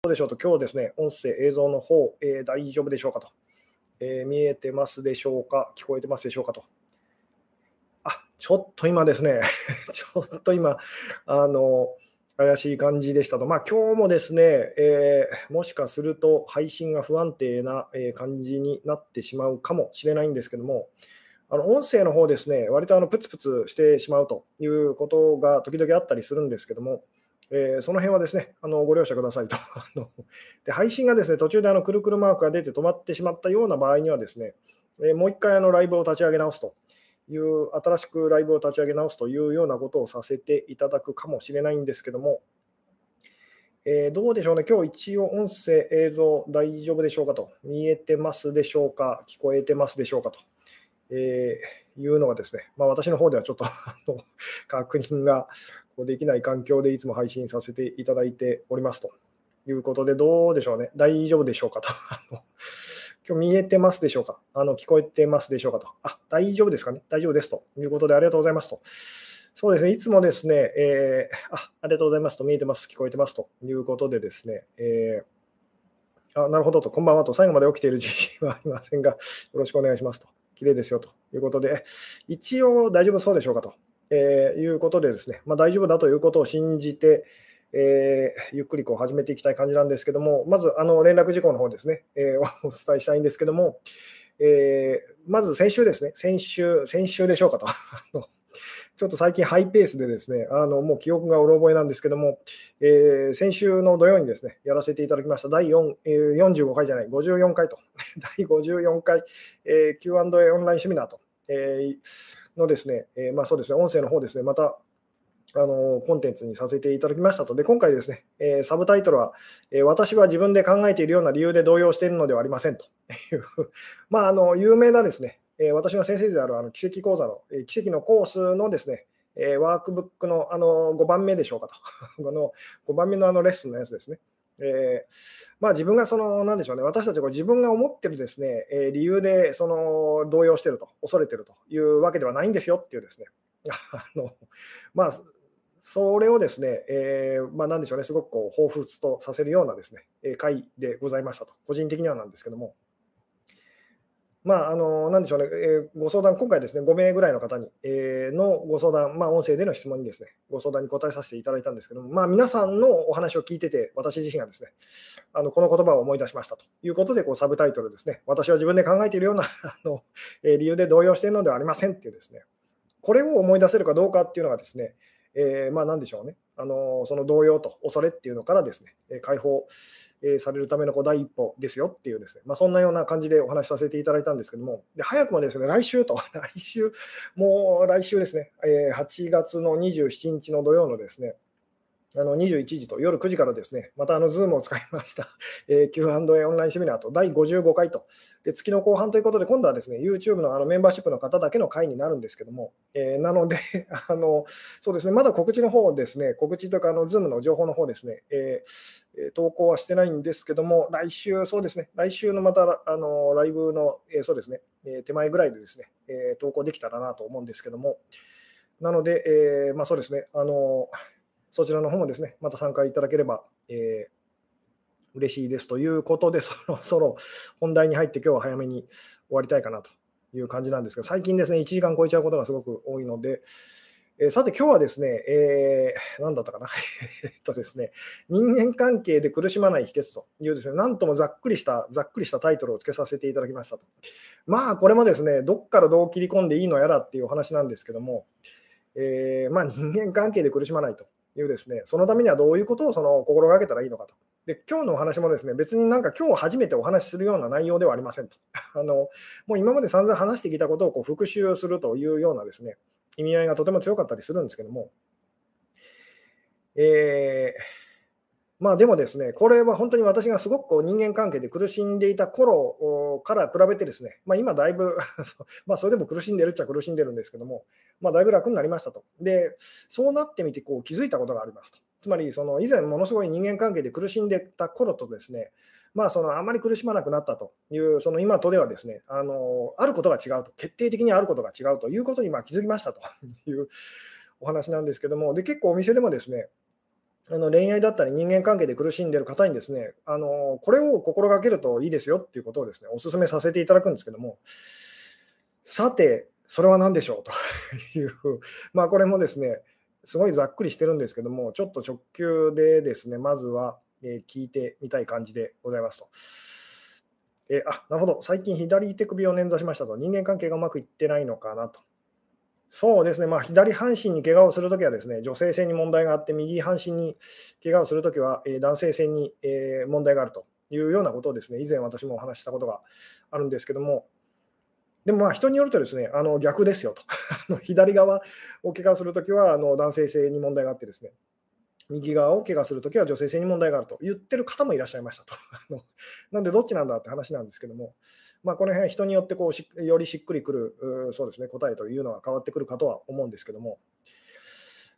どうでしょうと、今日ですね、音声、映像の方、大丈夫でしょうかと、見えてますでしょうか、聞こえてますでしょうかと。あ、ちょっと今ですね、ちょっと今、怪しい感じでしたと。まあ、今日もですね、もしかすると配信が不安定な感じになってしまうかもしれないんですけども、音声の方ですね、割とプツプツしてしまうということが時々あったりするんですけども、その辺はですね、ご了承くださいと。で、配信がですね、途中でくるくるマークが出て止まってしまったような場合にはですね、もう一回ライブを立ち上げ直すという、新しくライブを立ち上げ直すというようなことをさせていただくかもしれないんですけども、どうでしょうね、今日一応音声、映像大丈夫でしょうかと、見えてますでしょうか、聞こえてますでしょうかと。いうのがですね、まあ、私の方ではちょっと確認ができない環境でいつも配信させていただいておりますということで、どうでしょうね、大丈夫でしょうかと、今日見えてますでしょうか、聞こえてますでしょうかと、あ、大丈夫ですかね、大丈夫ですということで、ありがとうございますと。そうですね、いつもですね、ありがとうございますと、見えてます、聞こえてますということでですね、なるほどと、こんばんはと、最後まで起きている自信はありませんが、よろしくお願いしますと。綺麗ですよということで、一応大丈夫そうでしょうかと、いうことでですね、まあ、大丈夫だということを信じて、ゆっくり始めていきたい感じなんですけども、まず連絡事項の方ですね、お伝えしたいんですけども、まず先週ですね、先週でしょうかと、ちょっと最近ハイペースでですね、もう記憶がうろ覚えなんですけども、先週の土曜にですね、やらせていただきました、54回と、第54回、Q&A オンラインセミナーと、のですね、まあそうですね、音声の方ですね、また、コンテンツにさせていただきましたと。で、今回ですね、サブタイトルは、私は自分で考えているような理由で動揺しているのではありませんという、まあ、有名なですね、私の先生である奇跡講座の、奇跡のコースのですね、ワークブックの5番目でしょうかと、この5番目のレッスンのやつですね。まあ自分がなんでしょうね、私たちは自分が思ってるですね、理由で動揺してると、恐れてるというわけではないんですよっていうですね、まあ、それをですね、まあなんでしょうね、すごく彷彿とさせるようなですね、回でございましたと、個人的にはなんですけども。まあ、なんでしょうね、ご相談、今回ですね、5名ぐらいの方に、のご相談、まあ、音声での質問にですね、ご相談に答えさせていただいたんですけども、まあ、皆さんのお話を聞いてて、私自身がですね、この言葉を思い出しましたということで、サブタイトルですね、私は自分で考えているような理由で動揺しているのではありませんっていうですね、これを思い出せるかどうかっていうのがですね、まあ、なんでしょうね、その動揺と恐れっていうのからですね、解放されるための第一歩ですよっていうですね、まあ、そんなような感じでお話しさせていただいたんですけども、で早くもですね、来週ですね、8月の27日の土曜のですね、21時と夜9時からですね、またZoomを使いました、Q&A オンラインセミナーと第55回と、で、月の後半ということで、今度はですね、YouTube のメンバーシップの方だけの会になるんですけども、なのでそうですね、まだ告知の方ですね、告知とかZoom の情報の方ですね、投稿はしてないんですけども、来週、そうですね、来週のまたライブの、そうですね、手前ぐらいでですね、投稿できたらなと思うんですけども、なので、まあそうですね、そちらの方もですね、また参加いただければ、嬉しいですということで、そろそろ本題に入って、今日は早めに終わりたいかなという感じなんですが、最近ですね、1時間超えちゃうことがすごく多いので、さて、今日はですね、何だったかな、ですね、人間関係で苦しまない秘訣というですね、なんともざっくりしたタイトルをつけさせていただきましたと。まあ、これもですね、どっからどう切り込んでいいのやらっていうお話なんですけども、まあ、人間関係で苦しまないと。いうですね、そのためにはどういうことを心がけたらいいのかと。で、今日のお話もですね、別になんか今日初めてお話しするような内容ではありませんと。もう今まで散々話してきたことを復習するというようなですね、意味合いがとても強かったりするんですけども、まあでもですね、これは本当に私がすごく人間関係で苦しんでいた頃から比べてですね、まあ、今だいぶまあそれでも苦しんでるっちゃ苦しんでるんですけども、まあ、だいぶ楽になりましたと。で、そうなってみて気づいたことがありますと。つまり以前ものすごい人間関係で苦しんでた頃とですね、まあ、あまり苦しまなくなったという今とではですね、あることが違うと、決定的にあることが違うということに気づきましたというお話なんですけども、で結構お店でもですね、恋愛だったり人間関係で苦しんでいる方にですね、これを心がけるといいですよっていうことをですね、お勧めさせていただくんですけども、さて、それは何でしょうという、まあこれもですね、すごいざっくりしてるんですけども、ちょっと直球でですね、まずは聞いてみたい感じでございますと。なるほど、最近左手首を捻挫しましたと、人間関係がうまくいってないのかなと。そうですね、まあ、左半身に怪我をするときはですね、女性性に問題があって、右半身に怪我をするときは、男性性に問題があるというようなことをですね、以前私もお話ししたことがあるんですけども、でもまあ人によるとですね、逆ですよと。左側を怪我するときは男性性に問題があってですね、右側を怪我するときは女性性に問題があると言ってる方もいらっしゃいましたと。なんでどっちなんだって話なんですけども、まあ、この辺人によってこうよりしっくりくるそうですね、答えというのは変わってくるかとは思うんですけども、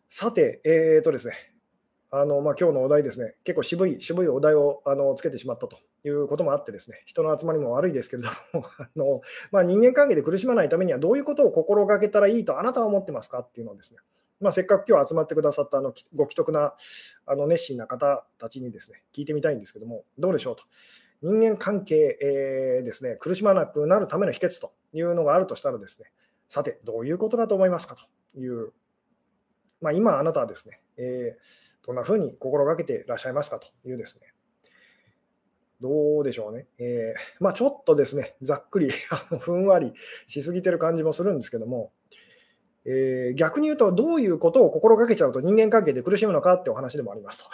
さて、ですね、まあ、今日のお題ですね、結構渋いお題をつけてしまったということもあってですね、人の集まりも悪いですけれども、まあ、人間関係で苦しまないためにはどういうことを心がけたらいいとあなたは思ってますかっていうのをですね、まあ、せっかく今日集まってくださったご奇特な熱心な方たちにですね、聞いてみたいんですけども、どうでしょうと。人間関係、ですね、苦しまなくなるための秘訣というのがあるとしたらですね、さて、どういうことだと思いますかという、まあ、今あなたはですね、どんなふうに心がけていらっしゃいますかというですね、どうでしょうね。まあ、ちょっとですね、ざっくりふんわりしすぎてる感じもするんですけども、逆に言うと、どういうことを心がけちゃうと人間関係で苦しむのかってお話でもありますと。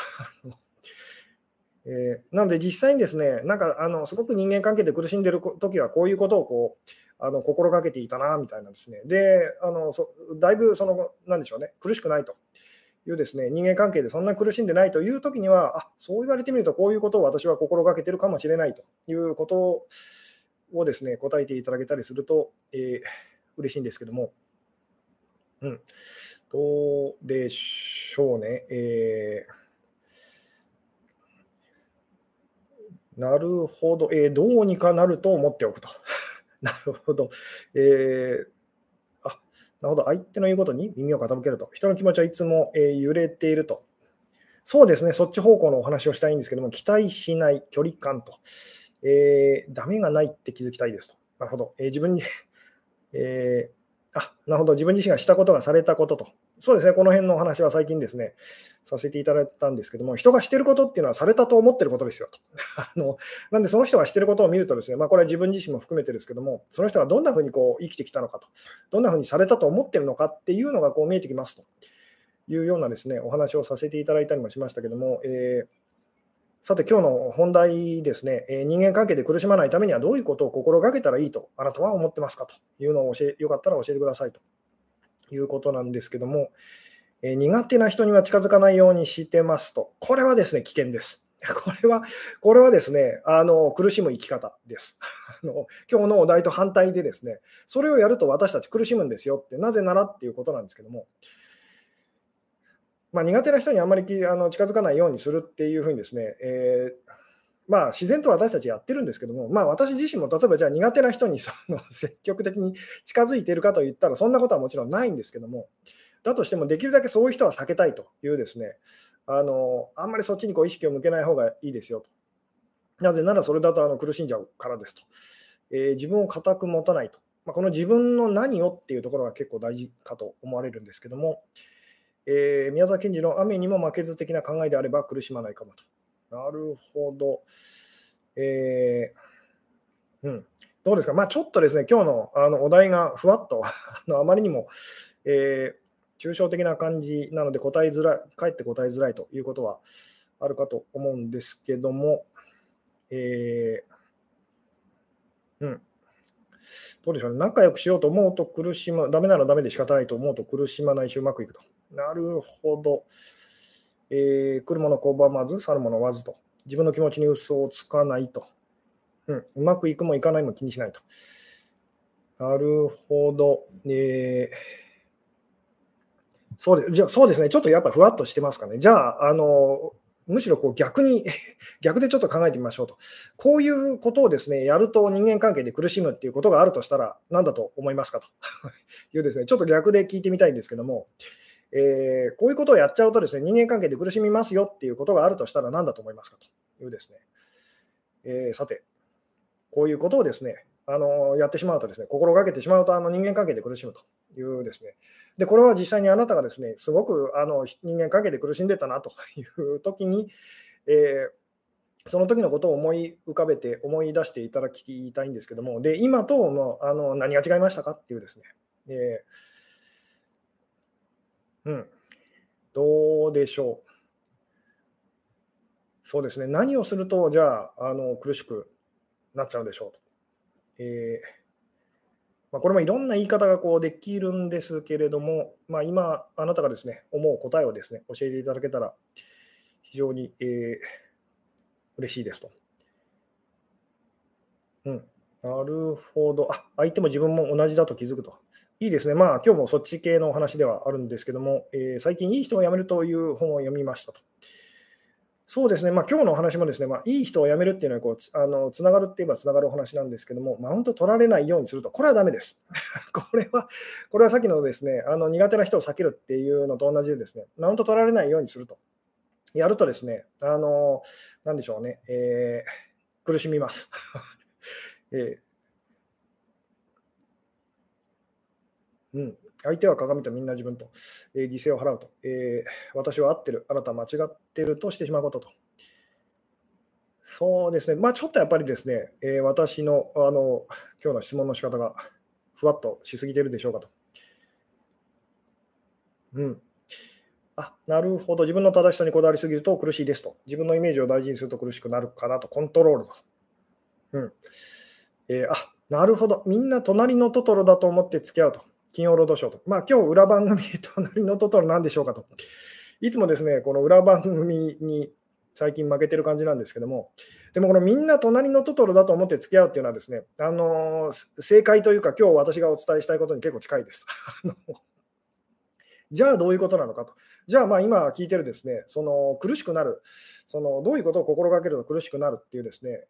なので実際にですね、なんかすごく人間関係で苦しんでいるときはこういうことをこう心がけていたなみたいなですね、でだいぶそのなんでしょうね、苦しくないというですね、人間関係でそんなに苦しんでないというときには、あ、そう言われてみるとこういうことを私は心がけているかもしれないということをですね、答えていただけたりすると、嬉しいんですけども、うん、どうでしょうね。なるほど、どうにかなると思っておくと。なるほど、なるほど、相手の言うことに耳を傾けると。人の気持ちはいつも、揺れていると。そうですね、そっち方向のお話をしたいんですけども、期待しない距離感と。ダメがないって気づきたいですと。なるほど、自分に、なるほど、自分自身がしたことがされたことと。そうですね、この辺のお話は最近ですね、させていただいたんですけども、人がしていることっていうのはされたと思っていることですよと。なんでその人がしていることを見るとですね、まあ、これは自分自身も含めてですけども、その人がどんなふうにこう生きてきたのかと、どんなふうにされたと思っているのかっていうのがこう見えてきますというようなですね、お話をさせていただいたりもしましたけども、さて今日の本題ですね、人間関係で苦しまないためにはどういうことを心がけたらいいとあなたは思ってますかというのをよかったら教えてくださいと。いうことなんですけども、苦手な人には近づかないようにしてますと。これはですね、危険です。これはですね、苦しむ生き方です。今日のお題と反対でですね、それをやると私たち苦しむんですよって、なぜならっていうことなんですけども、まあ、苦手な人にあんまり近づかないようにするっていうふうにですね、まあ、自然と私たちやってるんですけども、まあ、私自身も例えばじゃあ苦手な人に積極的に近づいているかといったらそんなことはもちろんないんですけども、だとしてもできるだけそういう人は避けたいというですね、あんまりそっちにこう意識を向けない方がいいですよと。なぜならそれだと苦しんじゃうからですと。自分を固く持たないと、まあ、この自分の何をっていうところが結構大事かと思われるんですけども、宮沢賢治の雨にも負けず的な考えであれば苦しまないかもと。なるほど、どうですか、まあ、ちょっとですね、今日のお題がふわっとあまりにも、抽象的な感じなのでかえって答えづらいということはあるかと思うんですけども、どうでしょうね、仲良くしようと思うと苦しむ、ダメならダメで仕方ないと思うと苦しまないしうまくいくと。なるほど。来るもの拒まず、去るもの追わずと。自分の気持ちに嘘をつかないと。うまくいくもいかないも気にしないと。なるほど。そうですね。ちょっとやっぱふわっとしてますかね。じゃあ、むしろこう逆でちょっと考えてみましょうと。こういうことをですね、やると人間関係で苦しむっていうことがあるとしたら、何だと思いますかというですね、ちょっと逆で聞いてみたいんですけども、こういうことをやっちゃうとですね、人間関係で苦しみますよっていうことがあるとしたら何だと思いますかというですね、さて、こういうことをですね、やってしまうとですね、心がけてしまうと人間関係で苦しむというですね、でこれは実際にあなたがですね、すごく人間関係で苦しんでたなという時に、その時のことを思い浮かべて思い出していただきたいんですけども、で今との何が違いましたかっていうですね、どうでしょう。そうですね、何をするとじゃあ苦しくなっちゃうでしょうと。これもいろんな言い方がこうできるんですけれども、今あなたがですね思う答えをですね教えていただけたら非常に、嬉しいですと。なるほど。相手も自分も同じだと気づくと。いいですね。今日もそっち系のお話ではあるんですけども、最近いい人を辞めるという本を読みましたと。そうですね、今日のお話もですね、いい人を辞めるっていうのはこうつながるって言えばつながるお話なんですけども、マウント取られないようにすると、これはダメです。これはさっきのですね、苦手な人を避けるっていうのと同じでですね、マウント取られないようにすると。やるとですね、なんでしょうね、苦しみます。相手は鏡とみんな自分と、犠牲を払うと、私は合ってる、あなたは間違ってるとしてしまうことと。そうですね、ちょっとやっぱりですね、私の今日の質問の仕方がふわっとしすぎているでしょうかと。なるほど、自分の正しさにこだわりすぎると苦しいですと。自分のイメージを大事にすると苦しくなるかなと、コントロールと。なるほど、みんな隣のトトロだと思って付き合うと。金曜ロードショーと。今日裏番組、隣のトトロなんでしょうかと。いつもですね、この裏番組に最近負けてる感じなんですけども、でもこのみんな隣のトトロだと思って付き合うっていうのはですね、正解というか、今日私がお伝えしたいことに結構近いです。じゃあどういうことなのかと。じゃあ今聞いてるですね、その苦しくなる、どういうことを心がけると苦しくなるっていうですね、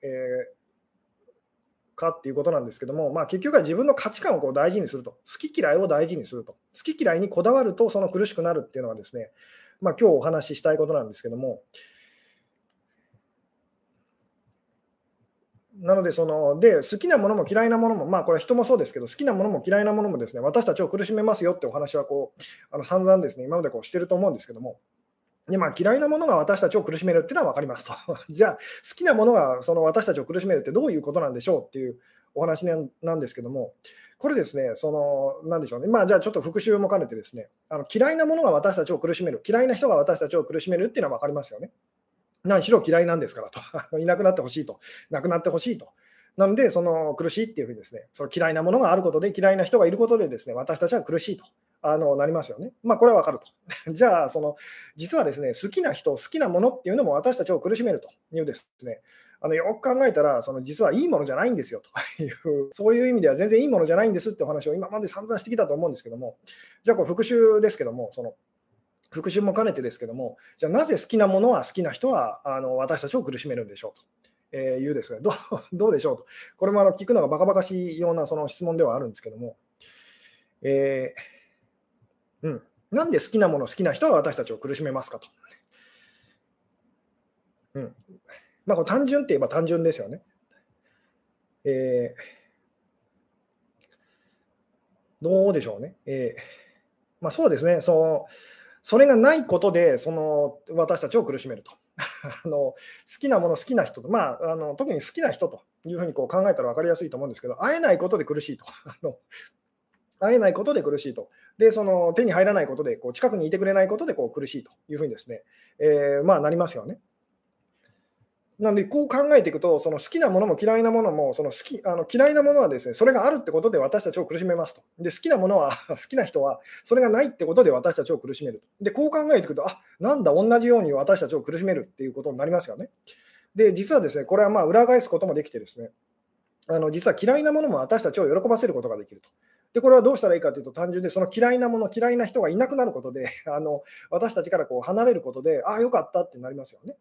かっていうことなんですけども、結局は自分の価値観をこう大事にすると、好き嫌いを大事にすると、好き嫌いにこだわるとその苦しくなるっていうのがですね、今日お話ししたいことなんですけども、なので好きなものも嫌いなものも、これは人もそうですけど、好きなものも嫌いなものもですね、私たちを苦しめますよってお話はこう散々ですね、今までこうしてると思うんですけども。で嫌いなものが私たちを苦しめるっていうのは分かりますと。じゃあ好きなものが私たちを苦しめるってどういうことなんでしょうっていうお話なんですけども、これですね、なんでしょうね、じゃあちょっと復習も兼ねてですね、嫌いなものが私たちを苦しめる、嫌いな人が私たちを苦しめるっていうのは分かりますよね。何しろ嫌いなんですからと。いなくなってほしいと。なくなってほしいと。なので苦しいっていうふうにですね、嫌いなものがあることで、嫌いな人がいることでですね、私たちは苦しいとなりますよね。これは分かると。じゃあ実はですね、好きな人、好きなものっていうのも私たちを苦しめるというですね、よく考えたら実はいいものじゃないんですよという、そういう意味では全然いいものじゃないんですってお話を今まで散々してきたと思うんですけども、じゃあこう復習ですけども、復習も兼ねてですけども、じゃあなぜ好きなものは好きな人は私たちを苦しめるんでしょうと。いうですね、どうでしょうと。これも聞くのがバカバカしいような質問ではあるんですけども、なんで好きなもの好きな人は私たちを苦しめますかと。これ単純って言えば単純ですよね。どうでしょうね。そうですね、それがないことで私たちを苦しめると。好きなもの好きな人と、特に好きな人というふうにこう考えたら分かりやすいと思うんですけど、会えないことで苦しいと。会えないことで苦しいと。で手に入らないことでこう近くにいてくれないことでこう苦しいというふうにですね、なりますよね。なのでこう考えていくと、好きなものも嫌いなものも、嫌いなものはですね、それがあるってことで私たちを苦しめますと。で好きなものは好きな人はそれがないってことで私たちを苦しめると。でこう考えていくと、なんだ同じように私たちを苦しめるっていうことになりますよね。で実はですね、これは裏返すこともできてですね、実は嫌いなものも私たちを喜ばせることができると。でこれはどうしたらいいかというと、単純で嫌いなもの嫌いな人がいなくなることで私たちからこう離れることで、よかったってなりますよね。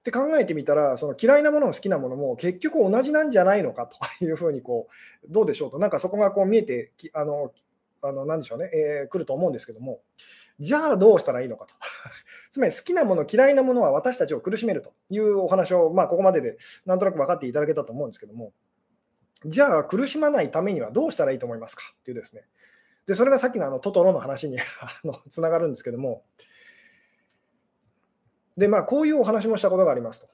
って考えてみたら、嫌いなものも好きなものも結局同じなんじゃないのかというふうにこうどうでしょうと、そこがこう見えてくると思うんですけども、じゃあどうしたらいいのかとつまり好きなもの嫌いなものは私たちを苦しめるというお話を、ここまででなんとなく分かっていただけたと思うんですけども、じゃあ苦しまないためにはどうしたらいいと思いますかっていうですね。でそれがさっきのトトロの話につながるんですけども、でこういうお話もしたことがありますと。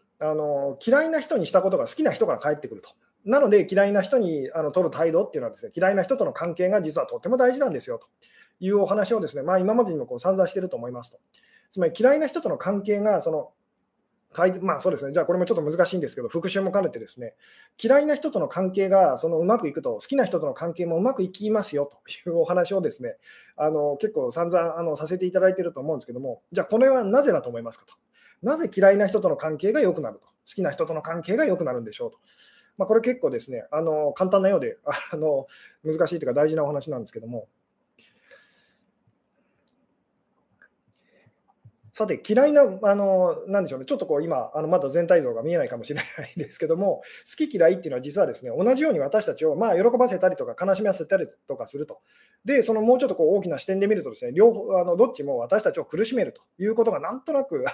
嫌いな人にしたことが好きな人から返ってくると。なので嫌いな人に取る態度っていうのはですね、嫌いな人との関係が実はとっても大事なんですよというお話をですね、今までにも散々していると思いますと。つまり嫌いな人との関係がそうですね、じゃあこれもちょっと難しいんですけど、復習も兼ねてですね、嫌いな人との関係がうまくいくと好きな人との関係もうまくいきますよというお話をですね、結構散々させていただいていると思うんですけども、じゃあこれはなぜだと思いますかと。なぜ嫌いな人との関係が良くなると、好きな人との関係が良くなるんでしょうと。これ結構ですね、簡単なようで難しいというか大事なお話なんですけども、さて嫌いななんでしょうね、ちょっと今まだ全体像が見えないかもしれないですけども、好き嫌いっていうのは実はですね、同じように私たちを喜ばせたりとか悲しませたりとかすると。でそのもうちょっと大きな視点で見るとですね、両方どっちも私たちを苦しめるということがなんとなく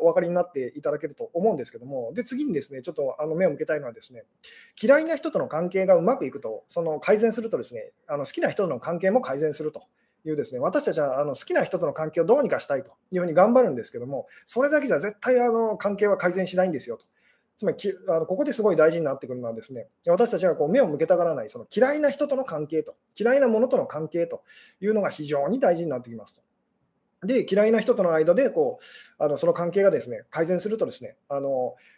お分かりになっていただけると思うんですけども、で次にですねちょっと目を向けたいのはですね、嫌いな人との関係がうまくいくと、改善するとですね、好きな人との関係も改善するというですね、私たちは好きな人との関係をどうにかしたいというふうに頑張るんですけども、それだけじゃ絶対関係は改善しないんですよと。つまりここですごい大事になってくるのはですね、私たちが目を向けたがらないその嫌いな人との関係と嫌いなものとの関係というのが非常に大事になってきますと。で嫌いな人との間でその関係がですね改善するとですね、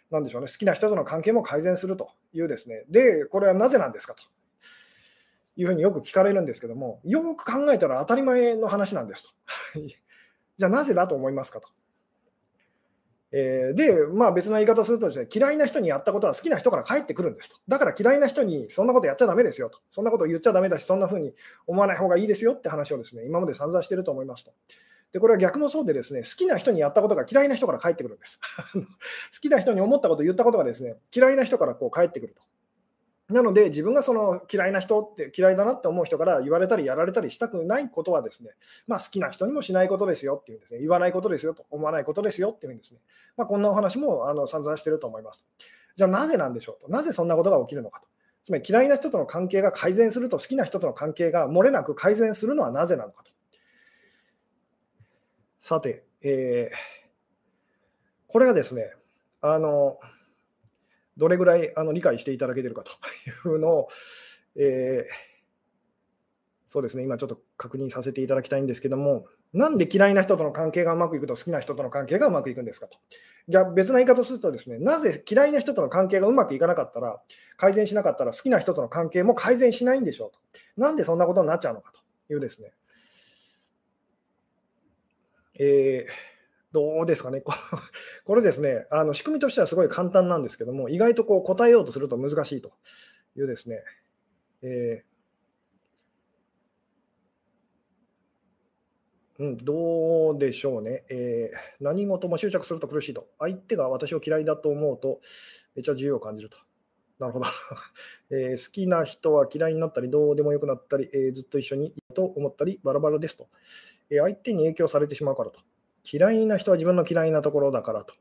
なんでしょうね、好きな人との関係も改善するというですね。でこれはなぜなんですかというふうによく聞かれるんですけども、よく考えたら当たり前の話なんですとじゃあなぜだと思いますかと。で別の言い方をするとですね、嫌いな人にやったことは好きな人から返ってくるんですと。だから嫌いな人にそんなことやっちゃダメですよと、そんなこと言っちゃダメだし、そんなふうに思わない方がいいですよって話をですね、今まで散々していると思いますと。でこれは逆もそうでですね、好きな人にやったことが嫌いな人から返ってくるんです好きな人に思ったこと言ったことがですね、嫌いな人から返ってくると。なので自分が嫌いな人って嫌いだなって思う人から言われたりやられたりしたくないことはですね、好きな人にもしないことですよっていうんですね、言わないことですよと、思わないことですよっていうんですね、こんなお話も散々してると思います。じゃあなぜなんでしょうと、なぜそんなことが起きるのかと。つまり嫌いな人との関係が改善すると好きな人との関係が漏れなく改善するのはなぜなのかと。さて、これがですねどれぐらい理解していただけているかというのを、そうですね、今ちょっと確認させていただきたいんですけども、なんで嫌いな人との関係がうまくいくと好きな人との関係がうまくいくんですかと。じゃあ別な言い方をするとですね、なぜ嫌いな人との関係がうまくいかなかったら、改善しなかったら好きな人との関係も改善しないんでしょうと。なんでそんなことになっちゃうのかというですね。どうですかねこれですね、仕組みとしてはすごい簡単なんですけども、意外と答えようとすると難しいというですね、どうでしょうね、何事も執着すると苦しいと、相手が私を嫌いだと思うとめっちゃ自由を感じると。なるほど好きな人は嫌いになったりどうでもよくなったり、ずっと一緒にいると思ったりバラバラですと、相手に影響されてしまうからと、嫌いな人は自分の嫌いなところだからと。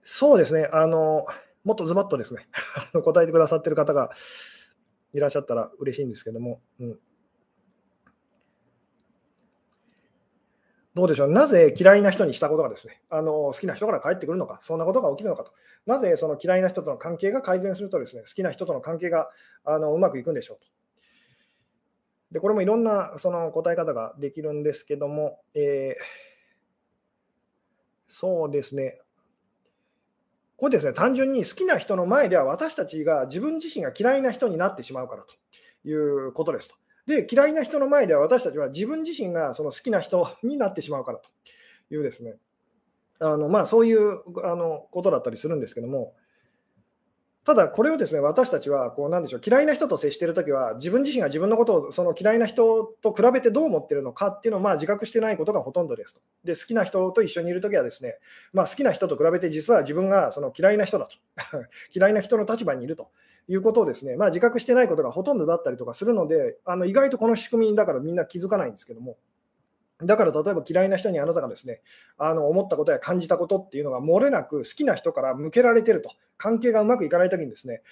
そうですね、もっとズバッとですね答えてくださってる方がいらっしゃったら嬉しいんですけども、どうでしょう、なぜ嫌いな人にしたことがですね好きな人から返ってくるのか、そんなことが起きるのかと、なぜその嫌いな人との関係が改善するとですね好きな人との関係がうまくいくんでしょうと。でこれもいろんな答え方ができるんですけども、そうですね、これですね、単純に好きな人の前では私たちが自分自身が嫌いな人になってしまうからということですと。で嫌いな人の前では私たちは自分自身が好きな人になってしまうからというですね、そういうことだったりするんですけども、ただこれをですね私たちはなんでしょう、嫌いな人と接しているときは自分自身が自分のことを嫌いな人と比べてどう思っているのかっていうのを自覚してないことがほとんどですと。で好きな人と一緒にいるときはですね、好きな人と比べて実は自分が嫌いな人だと嫌いな人の立場にいるということをですね、自覚してないことがほとんどだったりとかするので、意外とこの仕組みだからみんな気づかないんですけども、だから例えば嫌いな人にあなたがですね、思ったことや感じたことっていうのが漏れなく好きな人から向けられてると、関係がうまくいかないときにですね、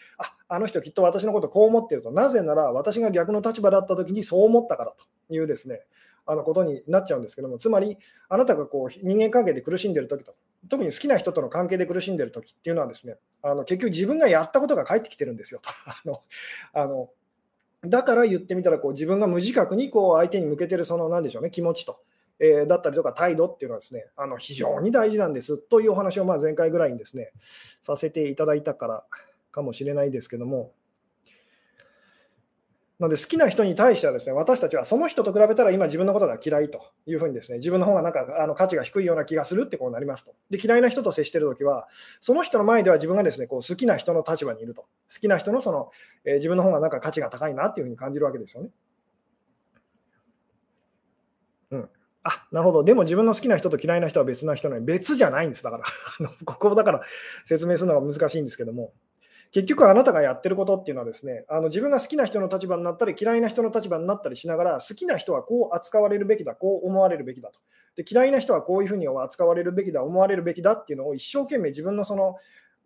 あの人きっと私のことこう思ってると、なぜなら私が逆の立場だったときにそう思ったからというですね、ことになっちゃうんですけども、つまりあなたがこう人間関係で苦しんでるときと、特に好きな人との関係で苦しんでるときっていうのはですね、結局自分がやったことが返ってきてるんですよと。だから言ってみたら自分が無自覚に相手に向けてるその何でしょうね、気持ちと、だったりとか態度っていうのはですね、非常に大事なんですというお話を前回ぐらいにですねさせていただいたからかもしれないですけども、なので好きな人に対してはですね、私たちはその人と比べたら今自分のことが嫌いというふうにですね、自分の方がなんか価値が低いような気がするってなりますと。で、嫌いな人と接しているときは、その人の前では自分がですね、好きな人の立場にいると。好きな人の自分の方がなんか価値が高いなっていうふうに感じるわけですよね。うん。なるほど。でも自分の好きな人と嫌いな人は別な人なのに、別じゃないんです。だから、ここだから説明するのが難しいんですけども。結局あなたがやってることっていうのはですね、自分が好きな人の立場になったり嫌いな人の立場になったりしながら、好きな人はこう扱われるべきだ、こう思われるべきだと。で、嫌いな人はこういうふうに扱われるべきだ、思われるべきだっていうのを一生懸命自分のその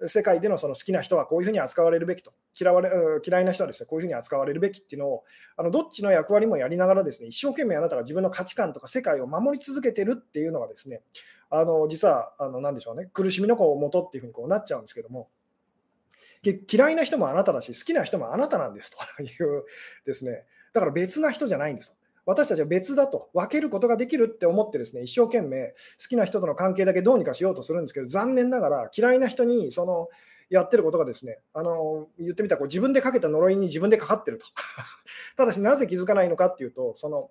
世界でのその好きな人はこういうふうに扱われるべきと、嫌いな人はですねこういうふうに扱われるべきっていうのを、どっちの役割もやりながらですね、一生懸命あなたが自分の価値観とか世界を守り続けてるっていうのがですね、実は何でしょうね、苦しみの元っていうふうになっちゃうんですけども、嫌いな人もあなただし好きな人もあなたなんですというですね、だから別な人じゃないんです。私たちは別だと分けることができるって思ってですね、一生懸命好きな人との関係だけどうにかしようとするんですけど、残念ながら嫌いな人にそのやってることがですね、言ってみたら自分でかけた呪いに自分でかかってるとただしなぜ気づかないのかっていうと、その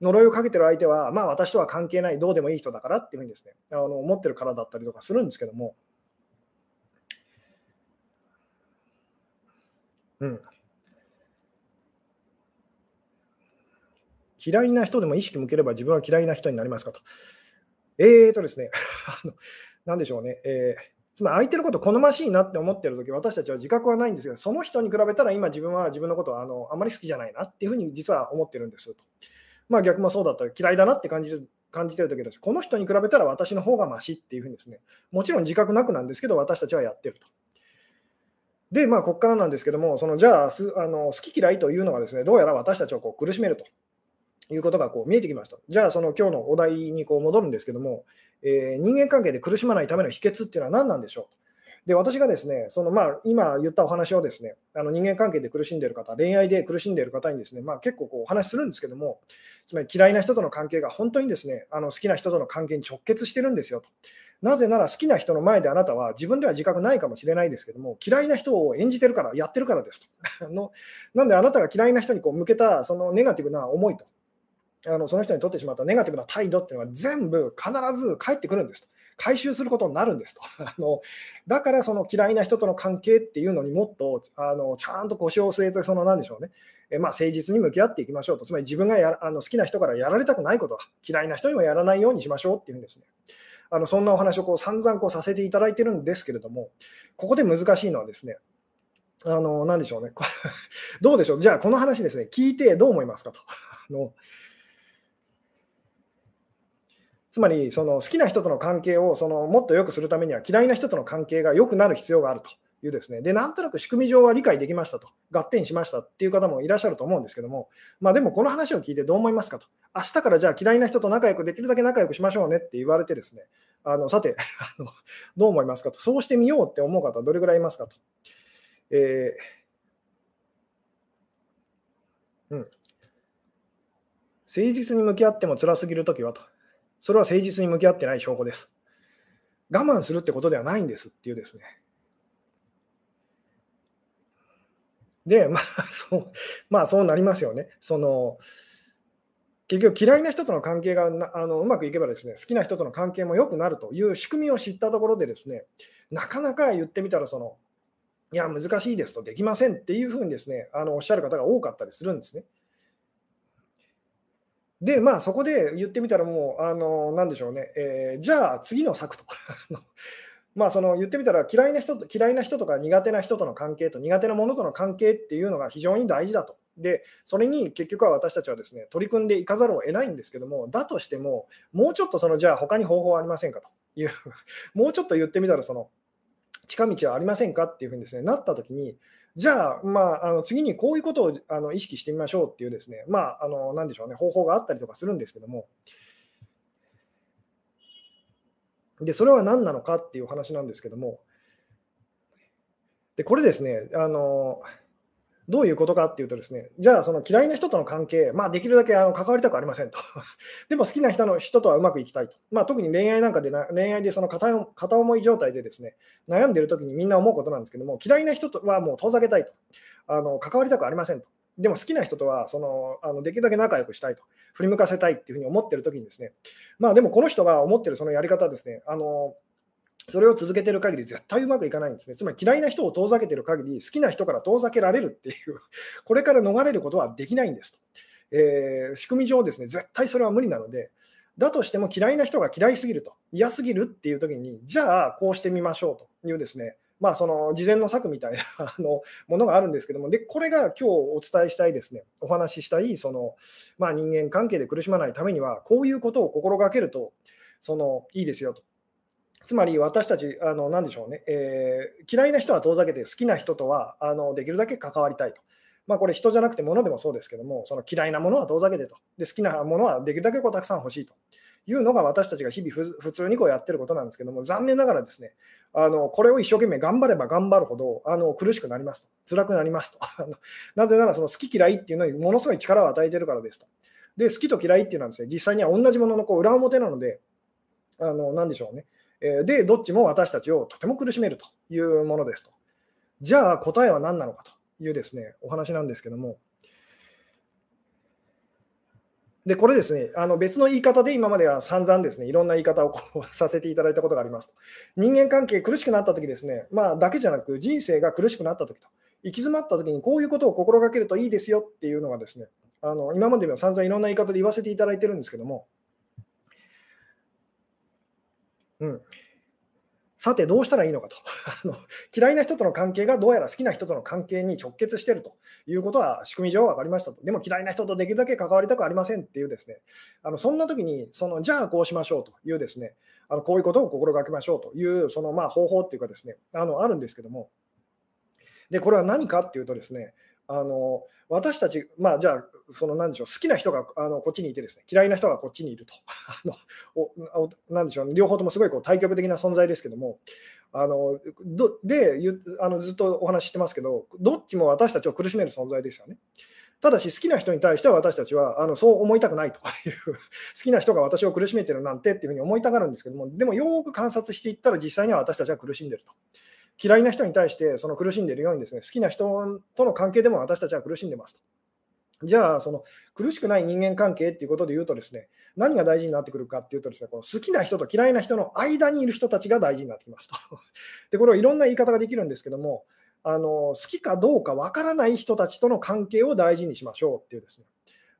呪いをかけてる相手は私とは関係ない、どうでもいい人だからっていうふうにですね、思ってるからだったりとかするんですけども、うん、嫌いな人でも意識向ければ自分は嫌いな人になりますかと。ですねなんでしょうね、つまり相手のこと好ましいなって思ってるとき、私たちは自覚はないんですが、その人に比べたら今自分は自分のことはあまり好きじゃないなっていうふうに実は思ってるんですと。逆もそうだったら嫌いだなって感じてるときです。この人に比べたら私の方がマシっていうふうにですね、もちろん自覚なくなんですけど私たちはやってると。で、ここからなんですけども、じゃあ、好き嫌いというのがですね、どうやら私たちを苦しめるということが見えてきました。じゃあ、その今日のお題に戻るんですけども、人間関係で苦しまないための秘訣っていうのは何なんでしょう。で、私がですね、今言ったお話をですね、人間関係で苦しんでいる方、恋愛で苦しんでいる方にですね、結構お話しするんですけども、つまり嫌いな人との関係が本当にですね、好きな人との関係に直結してるんですよと。なぜなら好きな人の前であなたは自分では自覚ないかもしれないですけども、嫌いな人を演じてるから、やってるからですとなんであなたが嫌いな人に向けたそのネガティブな思いと、その人にとってしまったネガティブな態度っていうのは全部必ず返ってくるんですと。回収することになるんですとだからその嫌いな人との関係っていうのにもっとちゃんと腰を据えて、何でしょうね、誠実に向き合っていきましょうと。つまり自分が好きな人からやられたくないことは嫌いな人にもやらないようにしましょうっていうんですね。そんなお話を散々させていただいてるんですけれども、ここで難しいのはですね、何でしょうねどうでしょう、じゃあこの話ですね、聞いてどう思いますかとつまり好きな人との関係をもっと良くするためには、嫌いな人との関係が良くなる必要があるというですね。で、なんとなく仕組み上は理解できましたと、合点しましたっていう方もいらっしゃると思うんですけども、でもこの話を聞いてどう思いますかと。明日からじゃあ嫌いな人と仲良く、できるだけ仲良くしましょうねって言われてですね、さてどう思いますかと。そうしてみようって思う方はどれぐらいいますかと。誠実に向き合っても辛すぎるときはと。それは誠実に向き合ってない証拠です。我慢するってことではないんですっていうですね。で、そうなりますよね。結局嫌いな人との関係がうまくいけばですね、好きな人との関係も良くなるという仕組みを知ったところでですね、なかなか言ってみたらいや難しいですと、できませんっていうふうにですね、おっしゃる方が多かったりするんですね。で、そこで言ってみたらもう何でしょうね、じゃあ次の策とまあその言ってみたら嫌いな人とか苦手な人との関係と苦手なものとの関係っていうのが非常に大事だと。でそれに結局は私たちはですね取り組んでいかざるを得ないんですけども、だとしてももうちょっとそのじゃあ他に方法はありませんかというもうちょっと言ってみたらその近道はありませんかっていうふうにですねなった時に、じゃあ、まあ、次にこういうことを意識してみましょうっていうですね、まあ、なんでしょうね、方法があったりとかするんですけども。でそれは何なのかっていう話なんですけども、でこれですねどういうことかっていうとですね、じゃあその嫌いな人との関係、まあ、できるだけ関わりたくありませんとでも好きな人とはうまくいきたいと、まあ、特に恋愛なんかで恋愛でその片思い状態でですね悩んでいるときにみんな思うことなんですけども、嫌いな人とはもう遠ざけたいと、関わりたくありませんと。でも好きな人とはできるだけ仲良くしたいと、振り向かせたいっていうふうに思ってるときにですね、まあでもこの人が思ってるそのやり方はですね、それを続けてる限り絶対うまくいかないんですね。つまり嫌いな人を遠ざけてる限り、好きな人から遠ざけられるっていう、これから逃れることはできないんですと。仕組み上ですね、絶対それは無理なので、だとしても嫌いな人が嫌いすぎると、嫌すぎるっていうときに、じゃあこうしてみましょうというですね、まあ、その事前の策みたいなものがあるんですけども、でこれが今日お伝えしたいですね、お話ししたいその、まあ、人間関係で苦しまないためにはこういうことを心がけるといいですよと。つまり私たち何でしょうね、嫌いな人は遠ざけて好きな人とはできるだけ関わりたいと。まあ、これ人じゃなくて物でもそうですけども、その嫌いなものは遠ざけてと、で好きなものはできるだけたくさん欲しいというのが私たちが日々普通にやってることなんですけども、残念ながらですねこれを一生懸命頑張れば頑張るほど苦しくなりますと、辛くなりますとなぜならその好き嫌いっていうのにものすごい力を与えてるからですと。で好きと嫌いっていうのはですね、実際には同じものの裏表なので何でしょうね、でどっちも私たちをとても苦しめるというものですと。じゃあ答えは何なのかというですねお話なんですけども、でこれですね別の言い方で今までは散々ですねいろんな言い方をさせていただいたことがありますと。人間関係苦しくなった時ですね、まあだけじゃなく人生が苦しくなった時と行き詰まった時にこういうことを心がけるといいですよっていうのがですね今までは散々いろんな言い方で言わせていただいてるんですけども、うん。さてどうしたらいいのかと嫌いな人との関係がどうやら好きな人との関係に直結しているということは仕組み上分かりましたと。でも嫌いな人とできるだけ関わりたくありませんっていうですねそんな時にじゃあこうしましょうというですねこういうことを心がけましょうというまあ方法っていうかですねあるんですけども、でこれは何かっていうとですね私たち、まあ、じゃあ何でしょう、好きな人がこっちにいてですね、嫌いな人がこっちにいると何でしょう、両方ともすごい対極的な存在ですけども、でずっとお話ししてますけど、どっちも私たちを苦しめる存在ですよね。ただし好きな人に対しては私たちはそう思いたくないという好きな人が私を苦しめてるなんてっていうふうに思いたがるんですけども、でもよく観察していったら実際には私たちは苦しんでると。嫌いな人に対して苦しんでいるようにですね、好きな人との関係でも私たちは苦しんでますと。じゃあ苦しくない人間関係っていうことで言うとですね、何が大事になってくるかっていうとですね、この好きな人と嫌いな人の間にいる人たちが大事になってきますと。でこれをいろんな言い方ができるんですけども、好きかどうかわからない人たちとの関係を大事にしましょうっていうですね、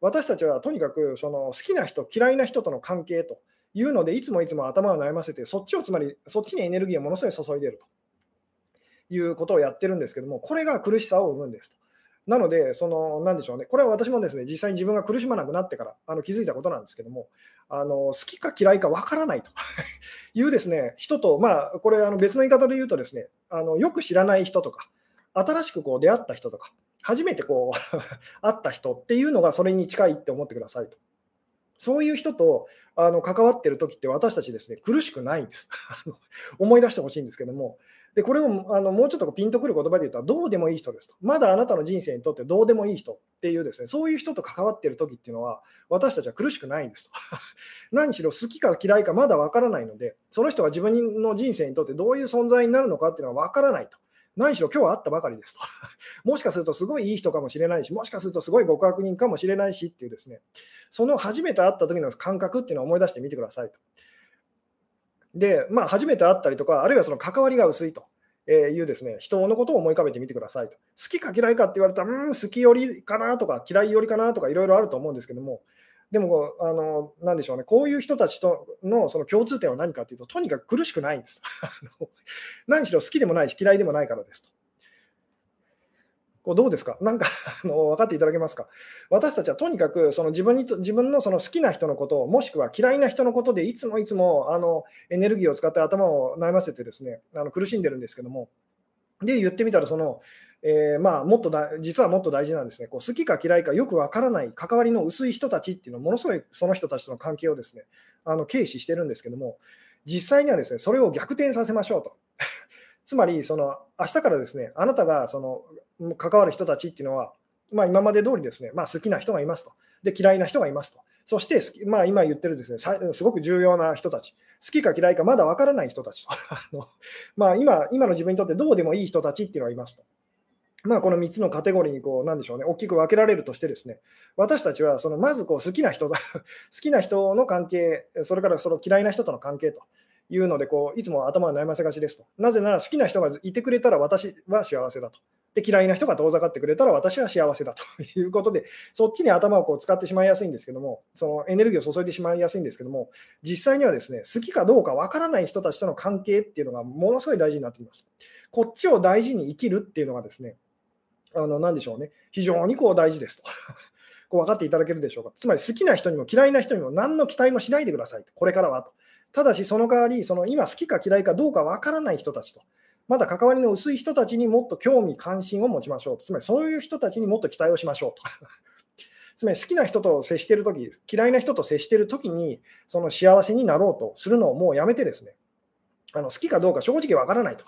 私たちはとにかく好きな人嫌いな人との関係というのでいつも頭を悩ませて、つまりそっちにエネルギーをものすごい注いでいるということをやってるんですけども、これが苦しさを生むんですと。なのでなんでしょうね、これは私もですね実際に自分が苦しまなくなってから気づいたことなんですけども、好きか嫌いかわからないというですね人と、まあこれ別の言い方で言うとですねよく知らない人とか新しく出会った人とか初めて会った人っていうのがそれに近いって思ってくださいと。そういう人と関わってる時って私たちですね苦しくないんです思い出してほしいんですけども、でこれをもうちょっとピンとくる言葉で言ったらどうでもいい人ですと。まだあなたの人生にとってどうでもいい人っていうですね、そういう人と関わってる時っていうのは私たちは苦しくないんですと何しろ好きか嫌いかまだ分からないので、その人が自分の人生にとってどういう存在になるのかっていうのは分からないと。何しろ今日は会ったばかりですともしかするとすごいいい人かもしれないし、もしかするとすごい極悪人かもしれないしっていうですね、その初めて会った時の感覚っていうのを思い出してみてくださいと。でまあ初めて会ったりとか、あるいは関わりが薄いというですね人のことを思い浮かべてみてくださいと。好きか嫌いかって言われたら好き寄りかなとか嫌い寄りかなとかいろいろあると思うんですけども、でもなんでしょうね、こういう人たちとのその共通点は何かというと、とにかく苦しくないんです何しろ好きでもないし嫌いでもないからですと。こうどうですか、なんか分かっていただけますか。私たちはとにかくその自分のその好きな人のことを、もしくは嫌いな人のことでいつもエネルギーを使って頭を悩ませてですね、苦しんでるんですけども、で言ってみたらその実はもっと大事なんですね、こう好きか嫌いかよくわからない関わりの薄い人たちっていうのは、ものすごいその人たちとの関係をですね軽視してるんですけども、実際にはですねそれを逆転させましょうとつまりその明日からですね、あなたがその関わる人たちっていうのは、今まで通りですね、好きな人がいますと、で嫌いな人がいますと、そして今言ってるですねすごく重要な人たち、好きか嫌いかまだわからない人たちと今の自分にとってどうでもいい人たちっていうのはいますと。この3つのカテゴリーになんでしょうね、大きく分けられるとしてですね、私たちはそのまず好きな人の関係、それからその嫌いな人との関係というので、いつも頭を悩ませがちですと。なぜなら好きな人がいてくれたら私は幸せだと。で嫌いな人が遠ざかってくれたら私は幸せだということで、そっちに頭を使ってしまいやすいんですけども、そのエネルギーを注いでしまいやすいんですけども、実際にはですね、好きかどうかわからない人たちとの関係っていうのがものすごい大事になってきます。こっちを大事に生きるっていうのがですね、なんでしょうね、非常に大事ですと分かっていただけるでしょうか。つまり好きな人にも嫌いな人にも何の期待もしないでくださいと、これからはと。ただしその代わり、その今好きか嫌いかどうかわからない人たちと、まだ関わりの薄い人たちにもっと興味関心を持ちましょうと。つまりそういう人たちにもっと期待をしましょうとつまり好きな人と接しているとき、嫌いな人と接しているときにその幸せになろうとするのをもうやめてですね、好きかどうか正直わからないと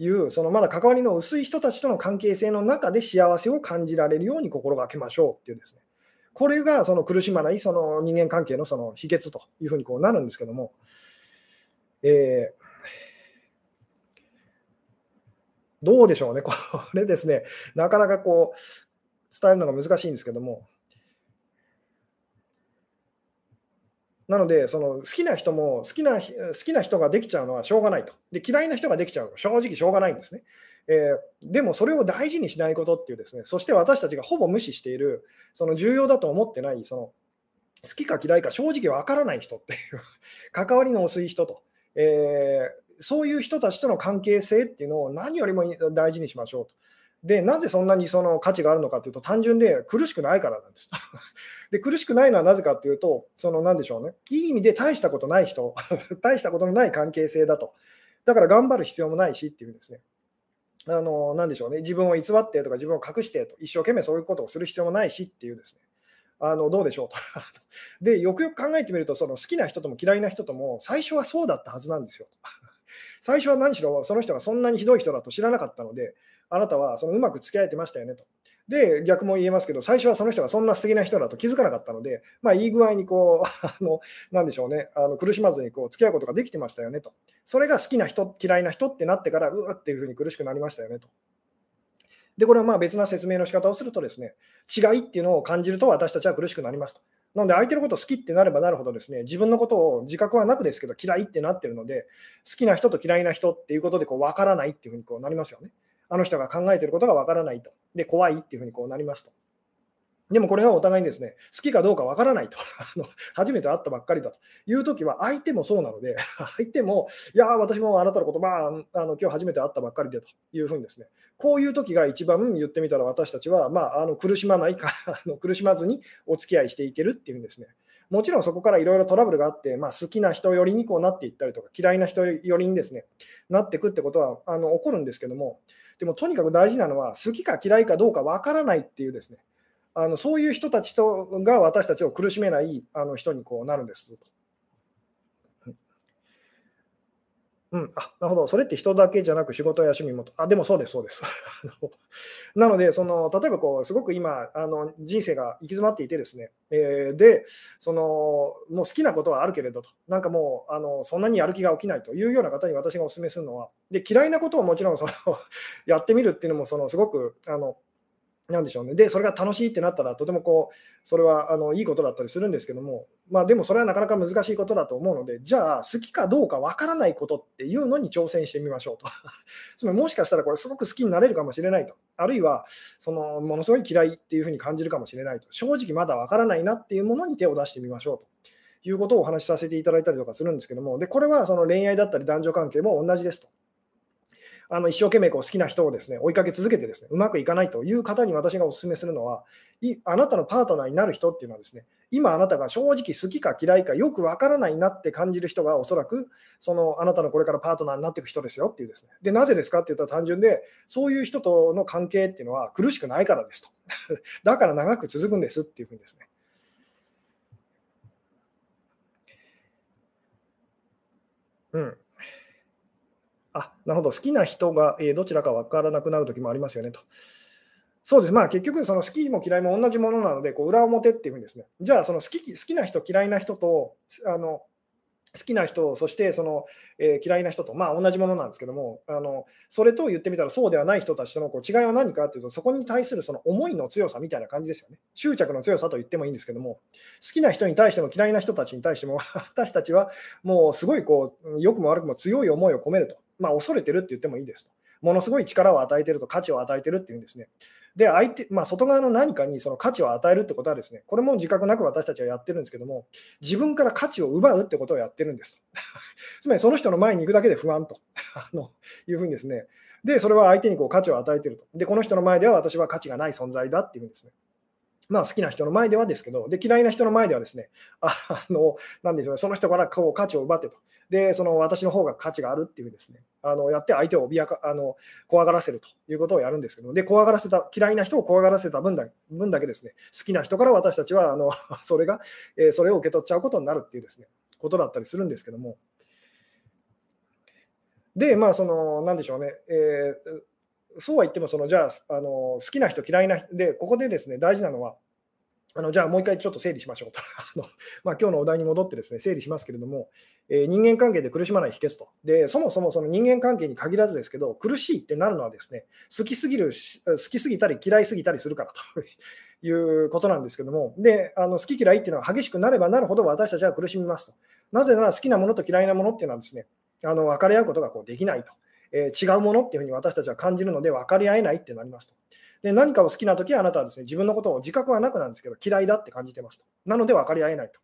いうそのまだ関わりの薄い人たちとの関係性の中で幸せを感じられるように心がけましょうっていうですね、これがその苦しまないその人間関係のその秘訣というふうになるんですけども、どうでしょうね、これですね、なかなか伝えるのが難しいんですけども、なので、その好きな人ができちゃうのはしょうがないと。で、嫌いな人ができちゃうのは正直しょうがないんですね。でもそれを大事にしないことっていうですね、そして私たちがほぼ無視している、その重要だと思ってない、その好きか嫌いか正直わからない人っていう、関わりの薄い人と、そういう人たちとの関係性っていうのを何よりも大事にしましょうと。でなぜそんなにその価値があるのかというと、単純で苦しくないからなんですで苦しくないのはなぜかというと、そのなんでしょうね、いい意味で大したことない人大したことのない関係性だと。だから頑張る必要もないしっていうんですね、なんでしょうね、自分を偽ってとか自分を隠してと一生懸命そういうことをする必要もないしっていうですね、どうでしょうとでよくよく考えてみると、その好きな人とも嫌いな人とも最初はそうだったはずなんですよ最初は何しろその人がそんなにひどい人だと知らなかったので、あなたはそのうまく付き合えてましたよねと。で逆も言えますけど、最初はその人がそんな素敵な人だと気づかなかったので、いい具合になんでしょうね、苦しまずに付き合うことができてましたよねと。それが好きな人嫌いな人ってなってから、うわっていうふうに苦しくなりましたよねと。でこれは別な説明の仕方をするとですね、違いっていうのを感じると私たちは苦しくなりますと。なので相手のことを好きってなればなるほどですね、自分のことを自覚はなくですけど嫌いってなってるので、好きな人と嫌いな人っていうことで分からないっていうふうになりますよね。あの人が考えてることが分からないと。で怖いっていうふうになりますと。でもこれがお互いにですね、好きかどうか分からないと初めて会ったばっかりだというときは、相手もそうなので相手もいや私もあなたのこと今日初めて会ったばっかりでというふうにですね、こういうときが一番言ってみたら私たちは苦しまずにお付き合いしていけるっていうんですね。もちろんそこからいろいろトラブルがあって、好きな人寄りになっていったりとか、嫌いな人寄りにですねなっていくってことは起こるんですけども、でもとにかく大事なのは好きか嫌いかどうか分からないっていうですね、そういう人たちが私たちを苦しめない人になるんですと。なるほど、それって人だけじゃなく仕事や趣味もと。でもそうです、そうですなので例えばすごく今人生が行き詰まっていてですね、でもう好きなことはあるけれどと、なんかもうそんなにやる気が起きないというような方に私がお勧めするのは、で嫌いなことをもちろんやってみるっていうのもすごくなんでしょうね。で、それが楽しいってなったら、とてもこう、それはいいことだったりするんですけども、まあでもそれはなかなか難しいことだと思うので、じゃあ好きかどうかわからないことっていうのに挑戦してみましょうと。つまりもしかしたらこれすごく好きになれるかもしれないと。あるいはものすごい嫌いっていうふうに感じるかもしれないと。正直まだわからないなっていうものに手を出してみましょうということをお話しさせていただいたりとかするんですけども、で、これはその恋愛だったり男女関係も同じですと。一生懸命こう好きな人をですね、追いかけ続けてですね、うまくいかないという方に私がお勧めするのは、あなたのパートナーになる人っていうのはですね、今あなたが正直好きか嫌いかよくわからないなって感じる人がおそらくあなたのこれからパートナーになっていく人ですよっていうですね。で、なぜですかって言ったら単純で、そういう人との関係っていうのは苦しくないからですと。だから長く続くんですっていうふうにですね。うん。あ、なるほど。好きな人がどちらか分からなくなるときもありますよねと。そうです。まあ結局、好きも嫌いも同じものなので、こう裏表っていうふうにですね。じゃあ、好きな人、嫌いな人と、好きな人、そして嫌いな人と、まあ同じものなんですけども、それと言ってみたらそうではない人たちとのこう違いは何かっていうと、そこに対する思いの強さみたいな感じですよね。執着の強さと言ってもいいんですけども、好きな人に対しても嫌いな人たちに対しても、私たちはもうすごいこう、良くも悪くも強い思いを込めると。まあ恐れてるって言ってもいいですと。ものすごい力を与えてると価値を与えてるっていうんですね。で、まあ、外側の何かに価値を与えるってことはですね、これも自覚なく私たちはやってるんですけども、自分から価値を奪うってことをやってるんですと。つまりその人の前に行くだけで不安というふうにですね。で、それは相手にこう価値を与えてると。で、この人の前では私は価値がない存在だっていうんですね。まあ、好きな人の前ではですけど、で嫌いな人の前ではですね、なんでしょうね、その人からこう価値を奪ってと、で私の方が価値があるっていうですね、やって相手を怖がらせるということをやるんですけど、で嫌いな人を怖がらせた分だけですね、好きな人から私たちはそれを受け取っちゃうことになるっていうですね、ことだったりするんですけども、でまあなんでしょうね、そうは言ってもじゃあ好きな人嫌いな人で、ここでですね、大事なのはじゃあもう一回ちょっと整理しましょうとまあ今日のお題に戻ってですね、整理しますけれども、人間関係で苦しまない秘訣と。でそもそもその人間関係に限らずですけど、苦しいってなるのはですね、好きすぎたり嫌いすぎたりするからということなんですけども、で好き嫌いっていうのは激しくなればなるほど私たちは苦しみますと。なぜなら好きなものと嫌いなものっていうのはですね、分かり合うことがこうできないと。違うものっていうふうに私たちは感じるので分かり合えないってなりますと。で何かを好きなときはあなたはですね、自分のことを自覚はなくなんですけど嫌いだって感じてますと。なので分かり合えないと。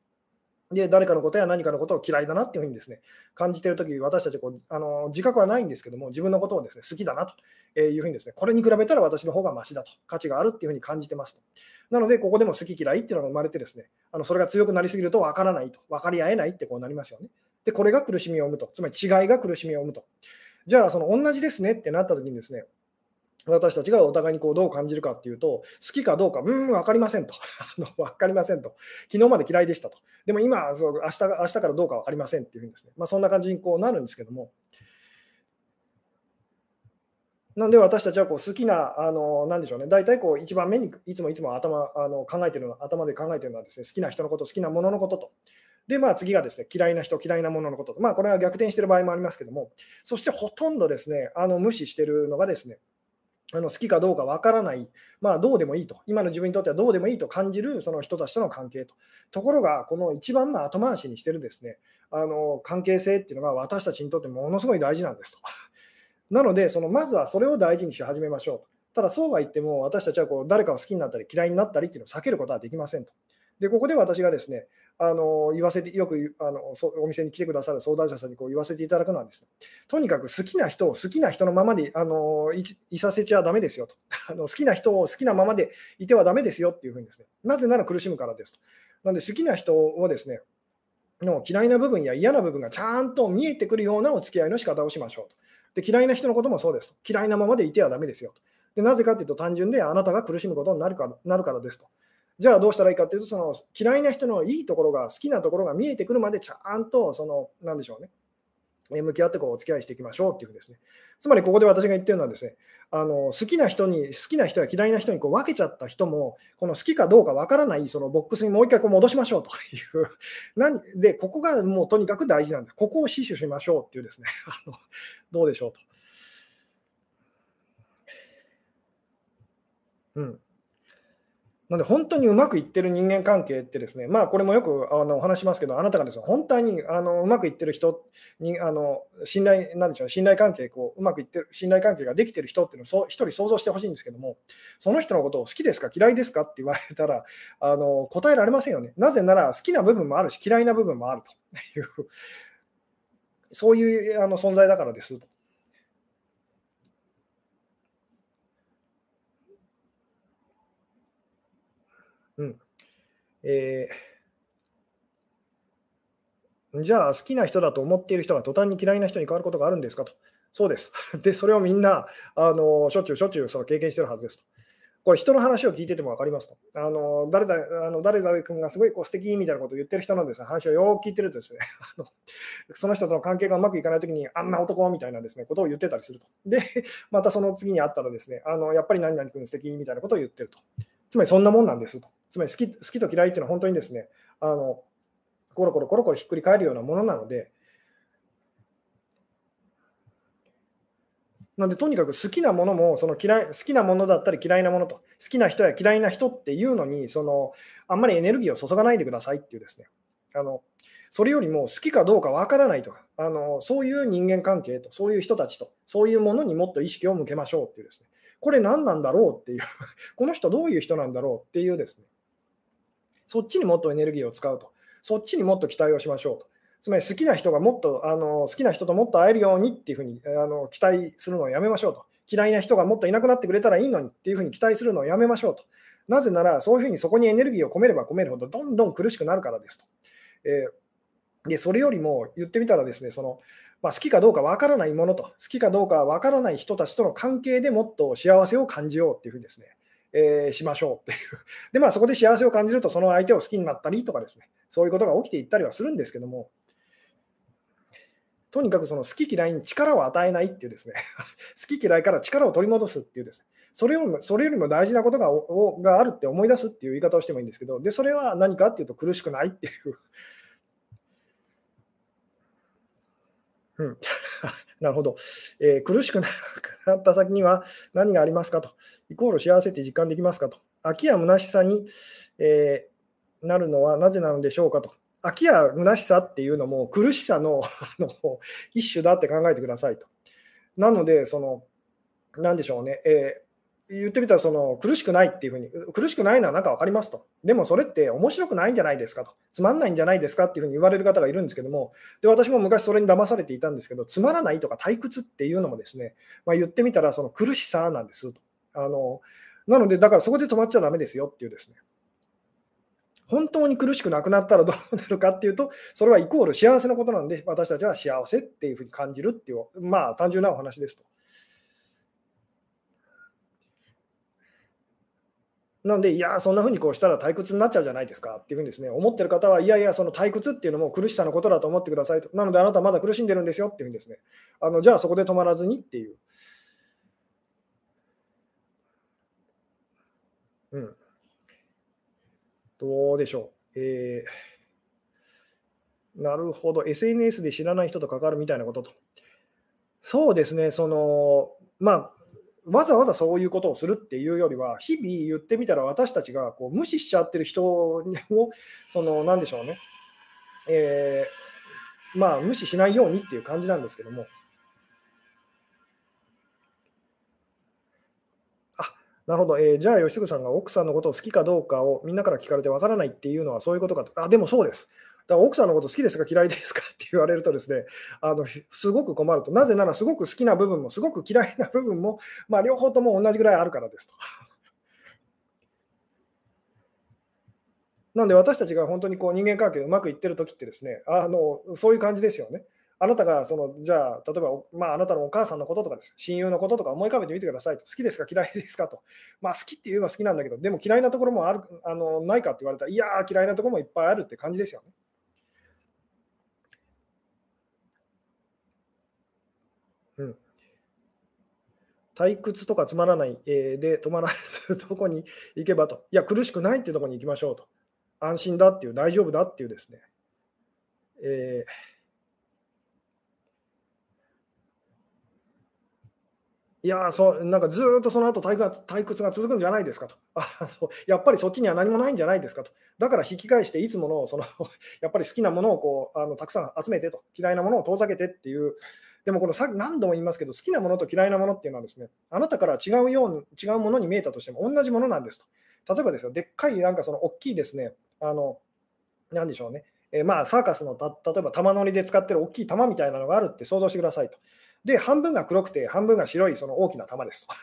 で誰かのことや何かのことを嫌いだなっていうふうにですね、感じているとき、私たちは自覚はないんですけども、自分のことをですね、好きだなというふうにですね、これに比べたら私の方がマシだと、価値があるっていうふうに感じてますと。なのでここでも好き嫌いっていうのが生まれてですね、それが強くなりすぎると分からないと、分かり合えないってこうなりますよね。でこれが苦しみを生むと。つまり違いが苦しみを生むと。じゃあ同じですねってなった時にですね、私たちがお互いにこうどう感じるかっていうと、好きかどうか分かりませんと分かりませんと、昨日まで嫌いでしたと、でも今明日からどうか分かりませんっていうふうにですね、まあそんな感じにこうなるんですけども、なので私たちはこう好きななんでしょうね、大体こう一番目にいつも頭で考えているのはですね、好きな人のこと、好きなもののことと。でまあ、次がですね、嫌いな人、嫌いなもののこと、まあ、これは逆転している場合もありますけども、そしてほとんどですね、無視しているのがですね、好きかどうかわからない、まあ、どうでもいいと、今の自分にとってはどうでもいいと感じるその人たちとの関係と。ところが、この一番後回しにしているですね、関係性っていうのが私たちにとってものすごい大事なんですと。なので、まずはそれを大事にし始めましょうと。ただ、そうは言っても、私たちはこう誰かを好きになったり、嫌いになったりっていうのを避けることはできませんと。でここで私がですね、よくお店に来てくださる相談者さんにこう言わせていただくのはですね、とにかく好きな人を好きな人のままでいさせちゃだめですよと好きな人を好きなままでいてはだめですよっていうふうにですね、なぜなら苦しむからですと。なので好きな人をですねの嫌いな部分や嫌な部分がちゃんと見えてくるようなお付き合いの仕方をしましょうと。で嫌いな人のこともそうですと。嫌いなままでいてはだめですよと。でなぜかというと単純であなたが苦しむことになるからですと。じゃあどうしたらいいかというと嫌いな人のいいところが好きなところが見えてくるまでちゃんとなんでしょうね、向き合ってお付き合いしていきましょうというふうですね。つまりここで私が言っているのはですね、好きな人や嫌いな人にこう分けちゃった人もこの好きかどうかわからないそのボックスにもう一回こう戻しましょうというでここがもうとにかく大事なんだ、ここを死守しましょうというですねどうでしょうと。なので本当にうまくいってる人間関係ってですね、まあ、これもよくお話しますけど、あなたがですね、本当にうまくいってる人に信頼関係ができてる人っていうのを一人想像してほしいんですけども、その人のことを好きですか嫌いですかって言われたら答えられませんよね。なぜなら好きな部分もあるし嫌いな部分もあるというそういう存在だからですと。じゃあ好きな人だと思っている人が途端に嫌いな人に変わることがあるんですかと。そうですで、それをみんなしょっちゅうその経験してるはずですと。これ人の話を聞いてても分かりますと。誰々君がすごいこう素敵みたいなことを言ってる人なんですが、話をよく聞いてるとですねその人との関係がうまくいかないときに、あんな男みたいなですねことを言ってたりすると。でまたその次に会ったらですね、やっぱり何々君素敵みたいなことを言ってると。つまりそんなもんなんですと。つまり好きと嫌いっていうのは本当にですね、コロコロひっくり返るようなものなので、なのでとにかく好きなものも好きなものだったり嫌いなものと、好きな人や嫌いな人っていうのにあんまりエネルギーを注がないでくださいっていうですね、それよりも好きかどうかわからないとか、そういう人間関係と、そういう人たちと、そういうものにもっと意識を向けましょうっていうですね、これ何なんだろうっていうこの人どういう人なんだろうっていうですね、そっちにもっとエネルギーを使うと、そっちにもっと期待をしましょうと。つまり好きな人がもっと好きな人ともっと会えるようにっていうふうに期待するのをやめましょうと。嫌いな人がもっといなくなってくれたらいいのにっていうふうに期待するのをやめましょうと。なぜならそういうふうにそこにエネルギーを込めれば込めるほどどんどん苦しくなるからですと。でそれよりも言ってみたらですね、好きかどうかわからないものと好きかどうかわからない人たちとの関係でもっと幸せを感じようっていうふうにですね、しましょうっていうで、そこで幸せを感じるとその相手を好きになったりとかですね、そういうことが起きていったりはするんですけども、とにかく好き嫌いに力を与えないっていうですね好き嫌いから力を取り戻すっていうですね、それよりも大事なことがあるって思い出すっていう言い方をしてもいいんですけど、でそれは何かっていうと苦しくないっていうなるほど、苦しくなった先には何がありますかと、イコール幸せって実感できますかと、飽きや虚しさに、なるのはなぜなのでしょうかと。飽きや虚しさっていうのも苦しさの一種だって考えてくださいと。なのでなんでしょうね、言ってみたら苦しくないっていうふうに、苦しくないのはなんか分かりますと。でもそれって面白くないんじゃないですかと、つまんないんじゃないですかっていうふうに言われる方がいるんですけども、で私も昔それに騙されていたんですけど、つまらないとか退屈っていうのもですね、言ってみたら苦しさなんですと。なのでだからそこで止まっちゃダメですよっていうですね、本当に苦しくなくなったらどうなるかっていうと、それはイコール幸せのことなんで、私たちは幸せっていうふうに感じるっていう単純なお話ですと。なので、いや、そんなふうにこうしたら退屈になっちゃうじゃないですかっていうふうにですね、思ってる方は、いやいや、その退屈っていうのも苦しさのことだと思ってくださいと。なので、あなたはまだ苦しんでるんですよっていうふうにですね、じゃあそこで止まらずにっていう。どうでしょう。なるほど、SNS で知らない人と関わるみたいなことと。そうですね、わざわざそういうことをするっていうよりは、日々言ってみたら私たちが無視しちゃってる人を何でしょうね、無視しないようにっていう感じなんですけども。なるほど、じゃあ吉次さんが奥さんのことを好きかどうかをみんなから聞かれてわからないっていうのはそういうことかと。でもそうです。だから奥さんのこと好きですか嫌いですかって言われるとですね、すごく困ると。なぜならすごく好きな部分もすごく嫌いな部分も、両方とも同じぐらいあるからですと。なので私たちが本当に人間関係うまくいってるときってですね、そういう感じですよね。あなたがじゃあ例えば、あなたのお母さんのこととかです、親友のこととか思い浮かべてみてくださいと。好きですか嫌いですかと。好きって言えば好きなんだけど、でも嫌いなところもないかって言われたら、いやー嫌いなところもいっぱいあるって感じですよね。退屈とかつまらないで止まらずどこに行けばと。いや、苦しくないっていうところに行きましょうと。安心だっていう、大丈夫だっていうですね。いやそうなんかずっとその後退屈が続くんじゃないですかとやっぱりそっちには何もないんじゃないですかと、だから引き返していつものそのやっぱり好きなものをこうたくさん集めてと嫌いなものを遠ざけてっていう。でもこの何度も言いますけど好きなものと嫌いなものっていうのはですね、あなたから違うものに見えたとしても同じものなんですと。例えばですよ、でっかいなんかその大きいですねなんでしょうね、サーカスの例えば玉乗りで使ってる大きい玉みたいなのがあるって想像してくださいと。で半分が黒くて半分が白いその大きな玉ですと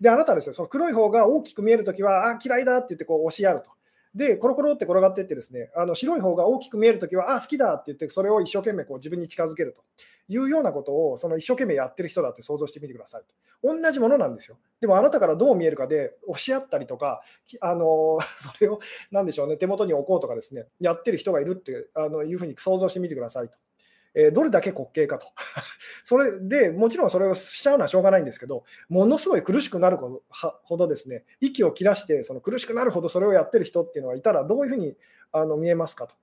であなたはですねその黒い方が大きく見えるときは嫌いだって言ってこう押しやると。でコロコロって転がっていってですね白い方が大きく見えるときは好きだって言ってそれを一生懸命こう自分に近づけるというようなことをその一生懸命やってる人だって想像してみてくださいと。同じものなんですよ。でもあなたからどう見えるかで押し合ったりとかそれを何でしょうね手元に置こうとかですねやってる人がいるっていうふうに想像してみてくださいと。どれだけ滑稽かとそれでもちろんそれをしちゃうのはしょうがないんですけど、ものすごい苦しくなるほどですね息を切らしてその苦しくなるほどそれをやってる人っていうのがいたらどういうふうに見えますかと。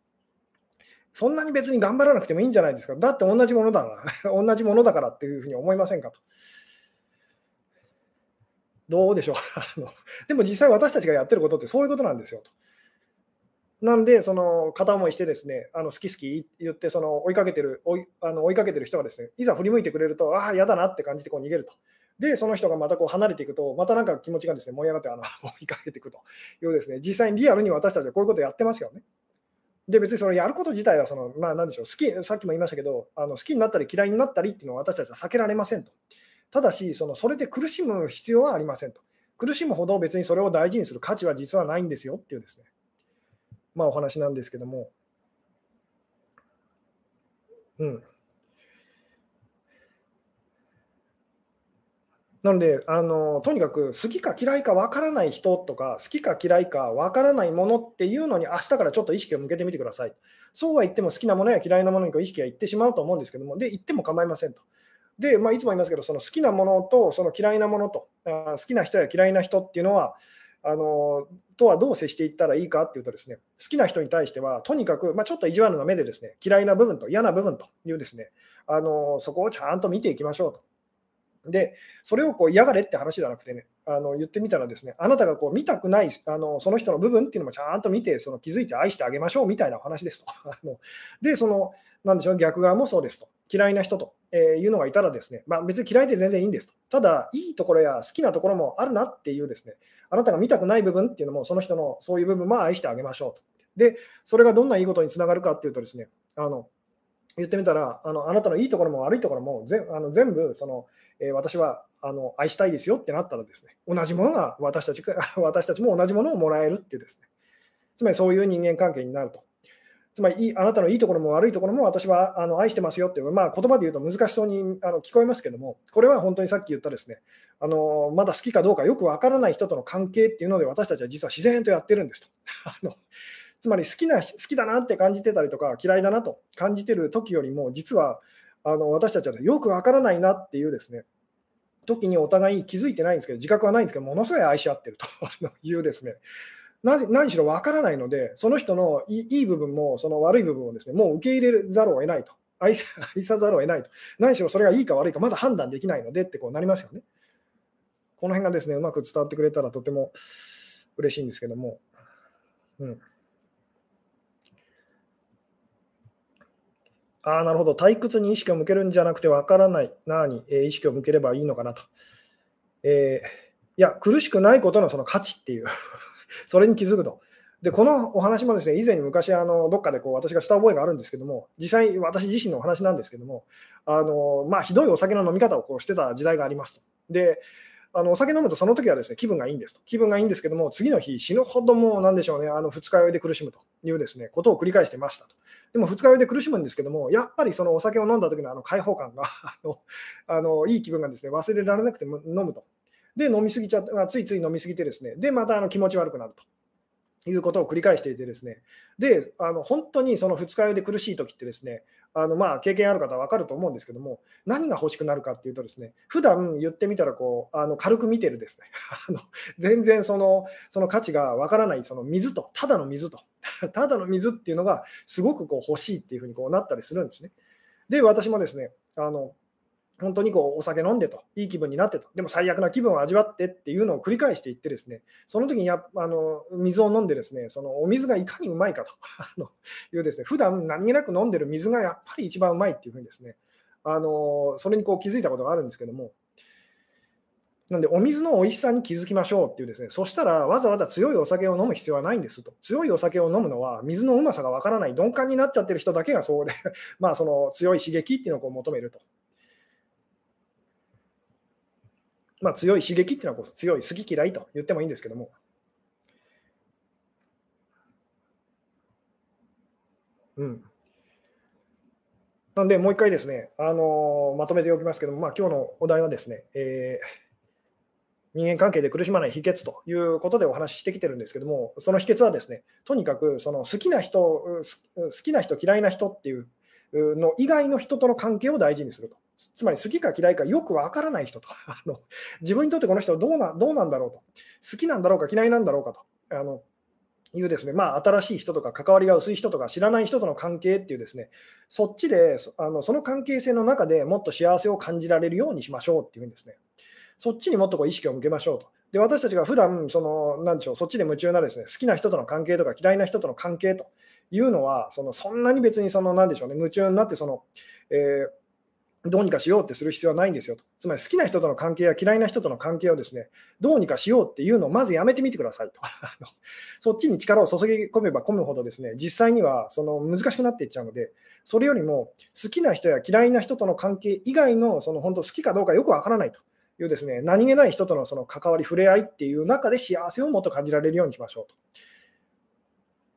そんなに別に頑張らなくてもいいんじゃないですか、だって同じものだから同じものだからっていうふうに思いませんかと。どうでしょうでも実際私たちがやってることってそういうことなんですよと。なんでその片思いしてですね好き好き言ってその追いかけてる人がですねいざ振り向いてくれると嫌だなって感じてこう逃げると。でその人がまたこう離れていくとまたなんか気持ちがですね燃え上がって追いかけていくというですね、実際にリアルに私たちはこういうことをやってますよね。で別にそれやること自体はその何でしょうさっきも言いましたけど好きになったり嫌いになったりっていうのは私たちは避けられませんと。ただしそれで苦しむ必要はありませんと。苦しむほど別にそれを大事にする価値は実はないんですよっていうですねお話なんですけども、なのでとにかく好きか嫌いか分からない人とか好きか嫌いか分からないものっていうのに明日からちょっと意識を向けてみてください。そうは言っても好きなものや嫌いなものに意識がいってしまうと思うんですけども、で言っても構いませんと。でいつも言いますけどその好きなものとその嫌いなものと好きな人や嫌いな人っていうのはとはどう接していったらいいかっていうとですね、好きな人に対してはとにかく、ちょっと意地悪な目でですね嫌いな部分と嫌な部分というですねそこをちゃんと見ていきましょうと。でそれをこう嫌がれって話じゃなくてね言ってみたらですね、あなたがこう見たくないその人の部分っていうのもちゃんと見て気づいて愛してあげましょうみたいなお話ですとでなんでしょう逆側もそうですと。嫌いな人というのがいたらですね、別に嫌いで全然いいんですと。ただいいところや好きなところもあるなっていうですね、あなたが見たくない部分っていうのもその人のそういう部分も愛してあげましょうと。でそれがどんないいことにつながるかっていうとですね言ってみたらあなたのいいところも悪いところも全部私は愛したいですよってなったらですね、同じものが私たちも同じものをもらえるってですね、つまりそういう人間関係になると。つまりあなたのいいところも悪いところも私は愛してますよっていう、言葉で言うと難しそうに聞こえますけども、これは本当にさっき言ったですねまだ好きかどうかよくわからない人との関係っていうので私たちは実は自然とやってるんですとつまり好きだなって感じてたりとか嫌いだなと感じてる時よりも実は私たちはよくわからないなっていうですね時にお互い気づいてないんですけど自覚はないんですけどものすごい愛し合ってるというですね、何しろ分からないのでその人のいい部分もその悪い部分もですねもう受け入れざるを得ないと愛さざるを得ないと、何しろそれがいいか悪いかまだ判断できないのでってこうなりますよね。この辺がですねうまく伝わってくれたらとても嬉しいんですけども、なるほど、退屈に意識を向けるんじゃなくて分からないなに意識を向ければいいのかなと、いや苦しくないことのその価値っていうそれに気づくと。でこのお話もですね以前に昔どっかでこう私がした覚えがあるんですけども、実際私自身のお話なんですけどもひどいお酒の飲み方をこうしてた時代がありますと。でお酒飲むとその時はですね気分がいいんですと。気分がいいんですけども次の日死ぬほども何でしょうね二日酔いで苦しむというですねことを繰り返してましたと。でも二日酔いで苦しむんですけどもやっぱりそのお酒を飲んだ時の解放感がいい気分がですね忘れられなくて飲むと。でついつい飲みすぎてですね、でまた気持ち悪くなるということを繰り返していてですね、で本当にその二日酔いで苦しい時ってですね経験ある方は分かると思うんですけども、何が欲しくなるかっていうとですね、普段言ってみたらこう軽く見てるですね全然その価値が分からないその水とただの水とただの水っていうのがすごくこう欲しいっていうふうにこうなったりするんですね。で私もですね本当にこうお酒飲んでといい気分になってと、でも最悪な気分を味わってっていうのを繰り返していってですね、その時に水を飲んでですね、そのお水がいかにうまいかというですね、普段何気なく飲んでる水がやっぱり一番うまいっていうふうにですね、それにこう気づいたことがあるんですけども、なんでお水の美味しさに気づきましょうっていうですね、そしたらわざわざ強いお酒を飲む必要はないんですと。強いお酒を飲むのは水のうまさがわからない、鈍感になっちゃってる人だけがそうでまあその強い刺激っていうのをこう求めると。まあ、強い刺激っていうのはこう強い好き嫌いと言ってもいいんですけども、なんでもう一回ですね、まとめておきますけども、まあ、今日のお題はですね、人間関係で苦しまない秘訣ということでお話ししてきてるんですけども、その秘訣はですね、とにかくその好きな人嫌いな人っていうの以外の人との関係を大事にすると。つまり好きか嫌いかよくわからない人と自分にとってこの人どうなんだろうと、好きなんだろうか嫌いなんだろうかというですね、まあ、新しい人とか関わりが薄い人とか知らない人との関係っていうですね、そっちでその関係性の中でもっと幸せを感じられるようにしましょうっていうふうにですね、そっちにもっとこう意識を向けましょうと。で、私たちが普段なんでしょう、そっちで夢中なですね、好きな人との関係とか嫌いな人との関係というのは、そんなに別になんでしょうね、夢中になってどうにかしようってする必要はないんですよと。つまり好きな人との関係や嫌いな人との関係をですね、どうにかしようっていうのをまずやめてみてくださいとそっちに力を注ぎ込めば込むほどですね、実際には難しくなっていっちゃうので、それよりも好きな人や嫌いな人との関係以外の本当好きかどうかよくわからないというですね、何気ない人との関わり触れ合いっていう中で幸せをもっと感じられるようにしましょうと。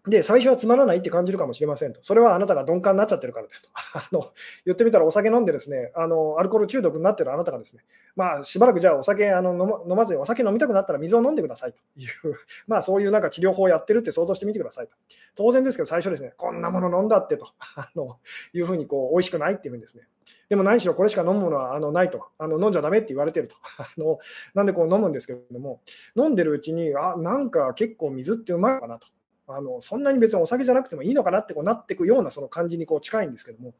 で、最初はつまらないって感じるかもしれませんと。それはあなたが鈍感になっちゃってるからですと言ってみたら、お酒飲んでですね、アルコール中毒になってるあなたがですね、まあ、しばらくじゃあお酒飲まずにお酒飲みたくなったら水を飲んでくださいというまあそういうなんか治療法をやってるって想像してみてくださいと。当然ですけど最初ですね、こんなもの飲んだってというふうにこう美味しくないっていうふうにですね、でも何しろこれしか飲むものはないと、飲んじゃダメって言われてるとなんでこう飲むんですけれども、飲んでるうちになんか結構水ってうまいかなと、そんなに別にお酒じゃなくてもいいのかなってこうなっていくような感じにこう近いんですけども、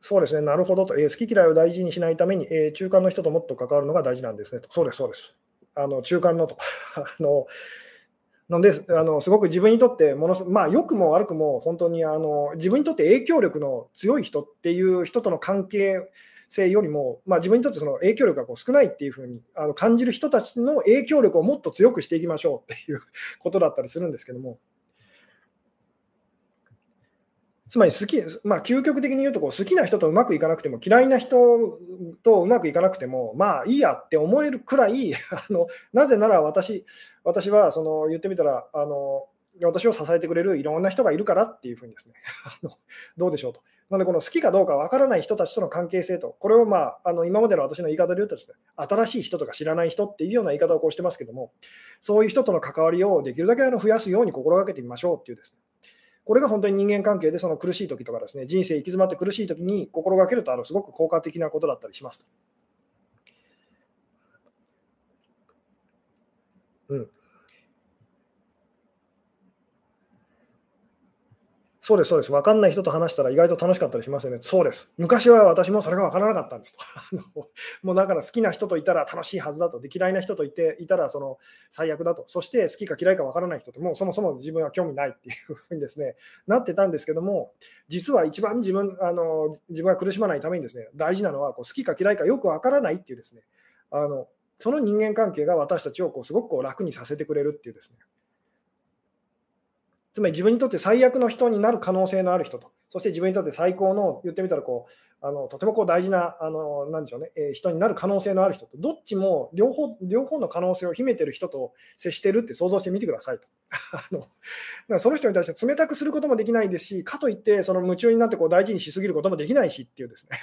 そうですね、なるほどと、好き嫌いを大事にしないために、中間の人ともっと関わるのが大事なんですねと。そうですそうです、中間のとなんで、すごく自分にとってまあ、良くも悪くも本当に自分にとって影響力の強い人っていう人との関係性よりも、まあ、自分にとって影響力が少ないっていうふうに感じる人たちの影響力をもっと強くしていきましょうっていうことだったりするんですけども、つまりまあ、究極的に言うと好きな人とうまくいかなくても嫌いな人とうまくいかなくてもまあいいやって思えるくらいなぜなら私は言ってみたら私を支えてくれるいろんな人がいるからっていうふうにですねどうでしょうと。なのでこの好きかどうかわからない人たちとの関係性と、これをまあ今までの私の言い方で言うとですね、新しい人とか知らない人っていうような言い方をこうしてますけども、そういう人との関わりをできるだけ増やすように心がけてみましょうっていうですね、これが本当に人間関係で苦しい時とかですね、人生行き詰まって苦しい時に心がけるとすごく効果的なことだったりしますと。そうですそうです、分かんない人と話したら意外と楽しかったりしますよね。そうです、昔は私もそれが分からなかったんですともうだから好きな人といたら楽しいはずだと、で嫌いな人といたら最悪だと、そして好きか嫌いか分からない人ともうそもそも自分は興味ないっていうふうにですねなってたんですけども、実は一番自分が苦しまないためにですね、大事なのは好きか嫌いかよく分からないっていうですね、その人間関係が私たちをすごく楽にさせてくれるっていうですね、つまり自分にとって最悪の人になる可能性のある人と、そして自分にとって最高の言ってみたらとても大事ななんでしょうね、人になる可能性のある人と、どっちも両方の可能性を秘めてる人と接してるって想像してみてくださいとだからその人に対して冷たくすることもできないですし、かといって夢中になって大事にしすぎることもできないしっていうですね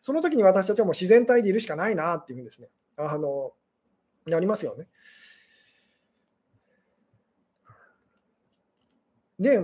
その時に私たちはもう自然体でいるしかないなっていうふうにですねなりますよね。で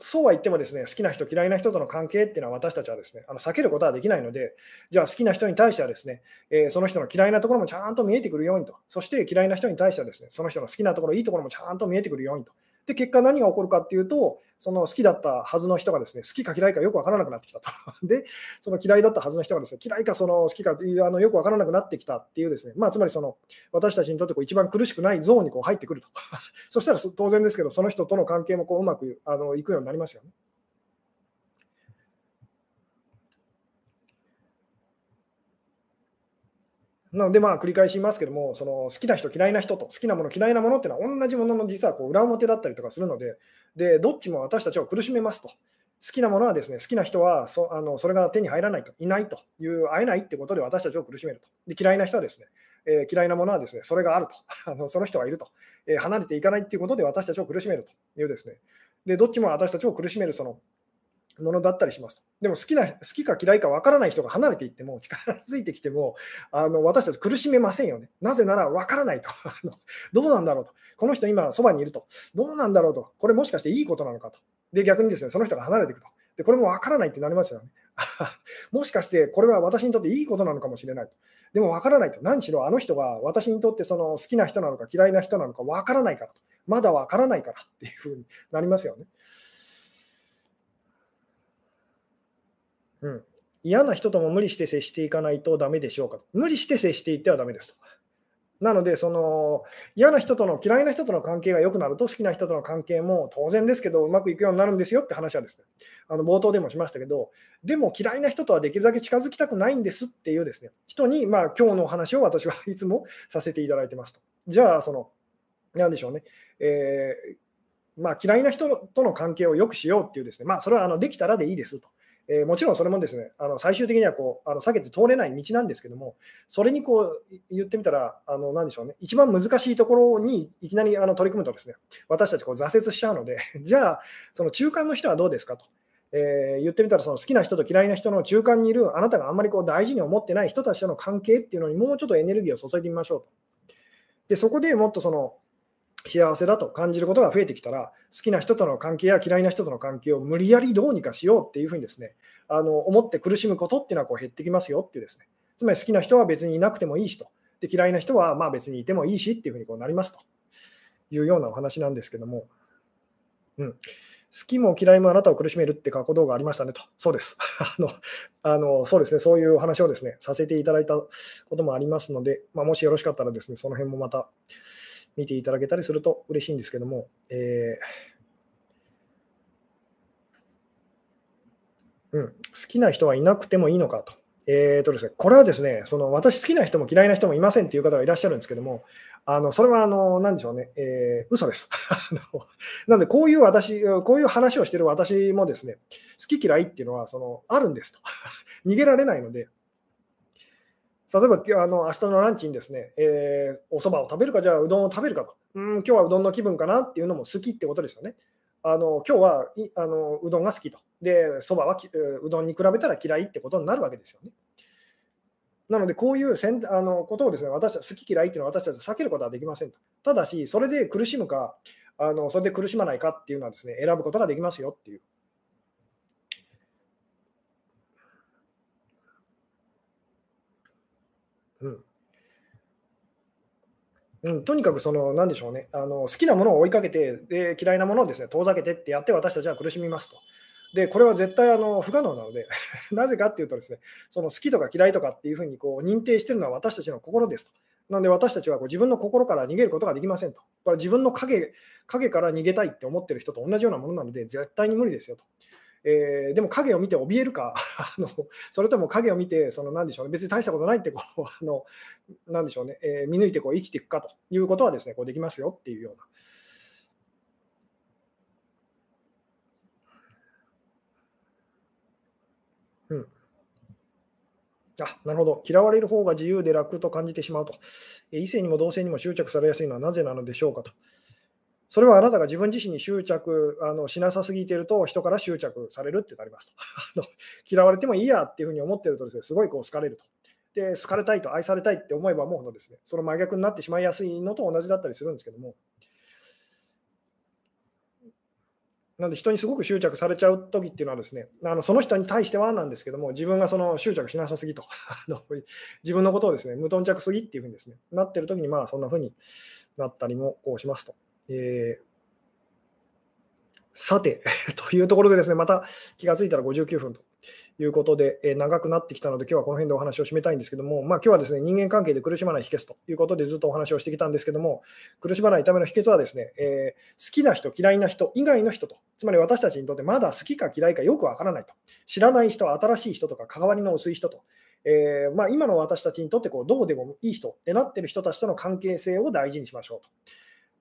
そうは言ってもですね、好きな人嫌いな人との関係っていうのは私たちはですね避けることはできないので、じゃあ好きな人に対してはですね、その人の嫌いなところもちゃんと見えてくるようにと、そして嫌いな人に対してはですね、その人の好きなところいいところもちゃんと見えてくるようにと、で結果何が起こるかっていうと、その好きだったはずの人がですね、好きか嫌いかよく分からなくなってきたと。で、その嫌いだったはずの人がですね、嫌いかその好きかよく分からなくなってきたっていうですね、まあ、つまりその私たちにとってこう一番苦しくないゾーンにこう入ってくると。そしたら当然ですけど、その人との関係もこううまくいくようになりますよね。なのでまあ繰り返しますけども、その好きな人嫌いな人と好きなもの嫌いなものっていうのは同じものの実はこう裏表だったりとかするので、でどっちも私たちを苦しめますと。好きなものはですね、好きな人はそれが手に入らないと、いないという会えないってことで私たちを苦しめると。で嫌いな人はですね、嫌いなものはですね、それがあるとその人がいると、離れていかないっていうことで私たちを苦しめるというですね、でどっちも私たちを苦しめるそのものだったりしますと。でも好きか嫌いか分からない人が離れていっても力づいてきても私たち苦しめませんよね。なぜなら分からないとどうなんだろうと、この人今そばにいるとどうなんだろうと、これもしかしていいことなのかと。で逆にですね、その人が離れていくと、でこれも分からないってなりますよね。もしかしてこれは私にとっていいことなのかもしれないと。でも分からないと、何しろあの人が私にとってその好きな人なのか嫌いな人なのか分からないからと、まだ分からないからっていうふうになりますよね。うん、嫌な人とも無理して接していかないとダメでしょうかと。無理して接していってはダメですと。なのでその嫌な人との嫌いな人との関係が良くなると好きな人との関係も当然ですけどうまくいくようになるんですよって話はですね、冒頭でもしましたけど、でも嫌いな人とはできるだけ近づきたくないんですっていうですね人に、まあ、今日のお話を私はいつもさせていただいてますと。じゃあその何でしょうね、まあ、嫌いな人との関係を良くしようっていうですね、まあ、それはできたらでいいですと。もちろんそれもですね、最終的にはこう避けて通れない道なんですけども、それにこう言ってみたら何でしょうね、一番難しいところにいきなり取り組むとですね、私たちこう挫折しちゃうのでじゃあその中間の人はどうですかと、言ってみたらその好きな人と嫌いな人の中間にいるあなたがあんまりこう大事に思ってない人たちとの関係っていうのにもうちょっとエネルギーを注いでみましょうと。でそこでもっとその幸せだと感じることが増えてきたら、好きな人との関係や嫌いな人との関係を無理やりどうにかしようっていうふうにですね、思って苦しむことっていうのはこう減ってきますよっていうですね、つまり好きな人は別にいなくてもいいしと、で嫌いな人はまあ別にいてもいいしっていうふうにこうなりますというようなお話なんですけども、うん、好きも嫌いもあなたを苦しめるって過去動画ありましたねと。そうですそうですね、そういうお話をですねさせていただいたこともありますので、まあ、もしよろしかったらですねその辺もまた見ていただけたりすると嬉しいんですけども、好きな人はいなくてもいいのかと。ですね、これはですね、その私好きな人も嫌いな人もいませんという方がいらっしゃるんですけども、それは何でしょうね、嘘です。なのでこういう話をしている私もですね、好き嫌いっていうのはあるんですと。逃げられないので。例えば明日のランチにですね、おそばを食べるか、じゃあうどんを食べるかと、今日はうどんの気分かなっていうのも好きってことですよね。今日はうどんが好きと、でそばはうどんに比べたら嫌いってことになるわけですよね。なのでこういうことをですね、私たち好き嫌いっていうのは私たちは避けることはできませんと。ただしそれで苦しむかそれで苦しまないかっていうのはですね選ぶことができますよっていう。とにかく何でしょうね、好きなものを追いかけて、で嫌いなものをですね遠ざけてってやって私たちは苦しみますと。でこれは絶対不可能なのでなぜかっていうとですね、その好きとか嫌いとかっていうふうにこう認定しているのは私たちの心ですと。なので私たちはこう自分の心から逃げることができませんと。これ自分の影から逃げたいって思ってる人と同じようなものなので絶対に無理ですよと。でも影を見て怯えるかそれとも影を見て何でしょうね、別に大したことないってこう何でしょうね、見抜いてこう生きていくかということはですねこうできますよっていうような。なるほど。嫌われる方が自由で楽と感じてしまうと。異性にも同性にも執着されやすいのはなぜなのでしょうかと。それはあなたが自分自身に執着しなさすぎていると人から執着されるってなりますと嫌われてもいいやっていうふうに思っているとですね、すごいこう好かれると。で好かれたいと愛されたいって思えば思うほどですね、その真逆になってしまいやすいのと同じだったりするんですけども、なので人にすごく執着されちゃう時っていうのはですね、その人に対してはなんですけども、自分がその執着しなさすぎと自分のことをですね無頓着すぎっていうふうにですねなってる時に、まあそんなふうになったりもこうしますと。さてというところでですね、また気がついたら59分ということで、長くなってきたので今日はこの辺でお話を締めたいんですけども、今日はですね、人間関係で苦しまない秘訣ということでずっとお話をしてきたんですけども、苦しまないための秘訣はですね、好きな人嫌いな人以外の人と、つまり私たちにとってまだ好きか嫌いかよくわからないと、知らない人、新しい人とか関わりの薄い人と、今の私たちにとってどうでもいい人ってなってる人たちとの関係性を大事にしましょうと。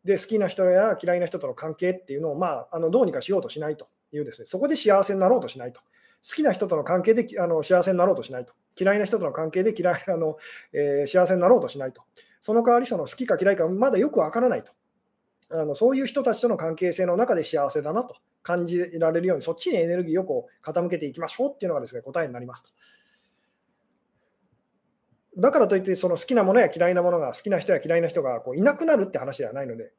で、好きな人や嫌いな人との関係っていうのを、どうにかしようとしないというですね、そこで幸せになろうとしないと。好きな人との関係で幸せになろうとしないと。嫌いな人との関係で幸せになろうとしないと。その代わり、その好きか嫌いかまだよくわからないと。そういう人たちとの関係性の中で幸せだなと感じられるように、そっちにエネルギーを傾けていきましょうっていうのがですね、答えになりますと。だからといって、その好きなものや嫌いなものが、好きな人や嫌いな人がいなくなるって話ではないので、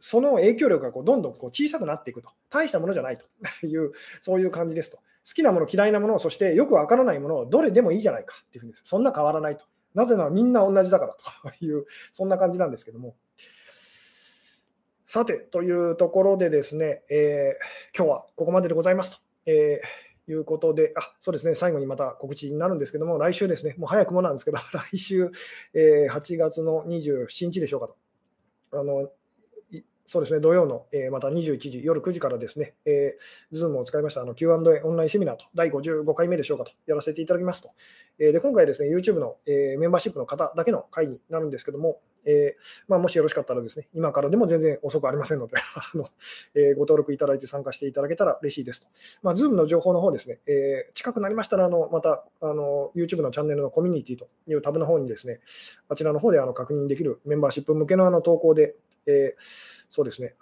その影響力がどんどん小さくなっていくと、大したものじゃないという、そういう感じですと。好きなもの、嫌いなもの、そしてよくわからないものを、どれでもいいじゃないかっていうふうにです、そんな変わらないと。なぜならみんな同じだからという、そんな感じなんですけども。さて、というところでですね、今日はここまででございますと。いうことで、そうですね、最後にまた告知になるんですけども、来週ですね、もう早くもなんですけど、来週、8月の27日でしょうかと、そうですね、土曜の、また21時、夜9時からですね、Zoom を使いましたQ&A オンラインセミナーと、第55回目でしょうかと、やらせていただきますと、で今回ですね、YouTube の、メンバーシップの方だけの会になるんですけども、もしよろしかったらですね、今からでも全然遅くありませんのでご登録いただいて参加していただけたら嬉しいですと。Zoom の情報の方ですね、近くなりましたらまたYouTube のチャンネルのコミュニティというタブの方にですね、あちらの方で確認できるメンバーシップ向けの投稿で、そうですね、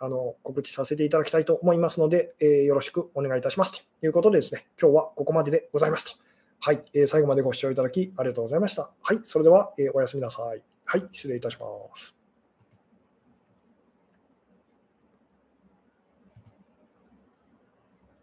告知させていただきたいと思いますので、よろしくお願いいたしますということでですね、今日はここまででございますと。はい、最後までご視聴いただきありがとうございました。はい、それでは、おやすみなさい。はい、失礼いたします。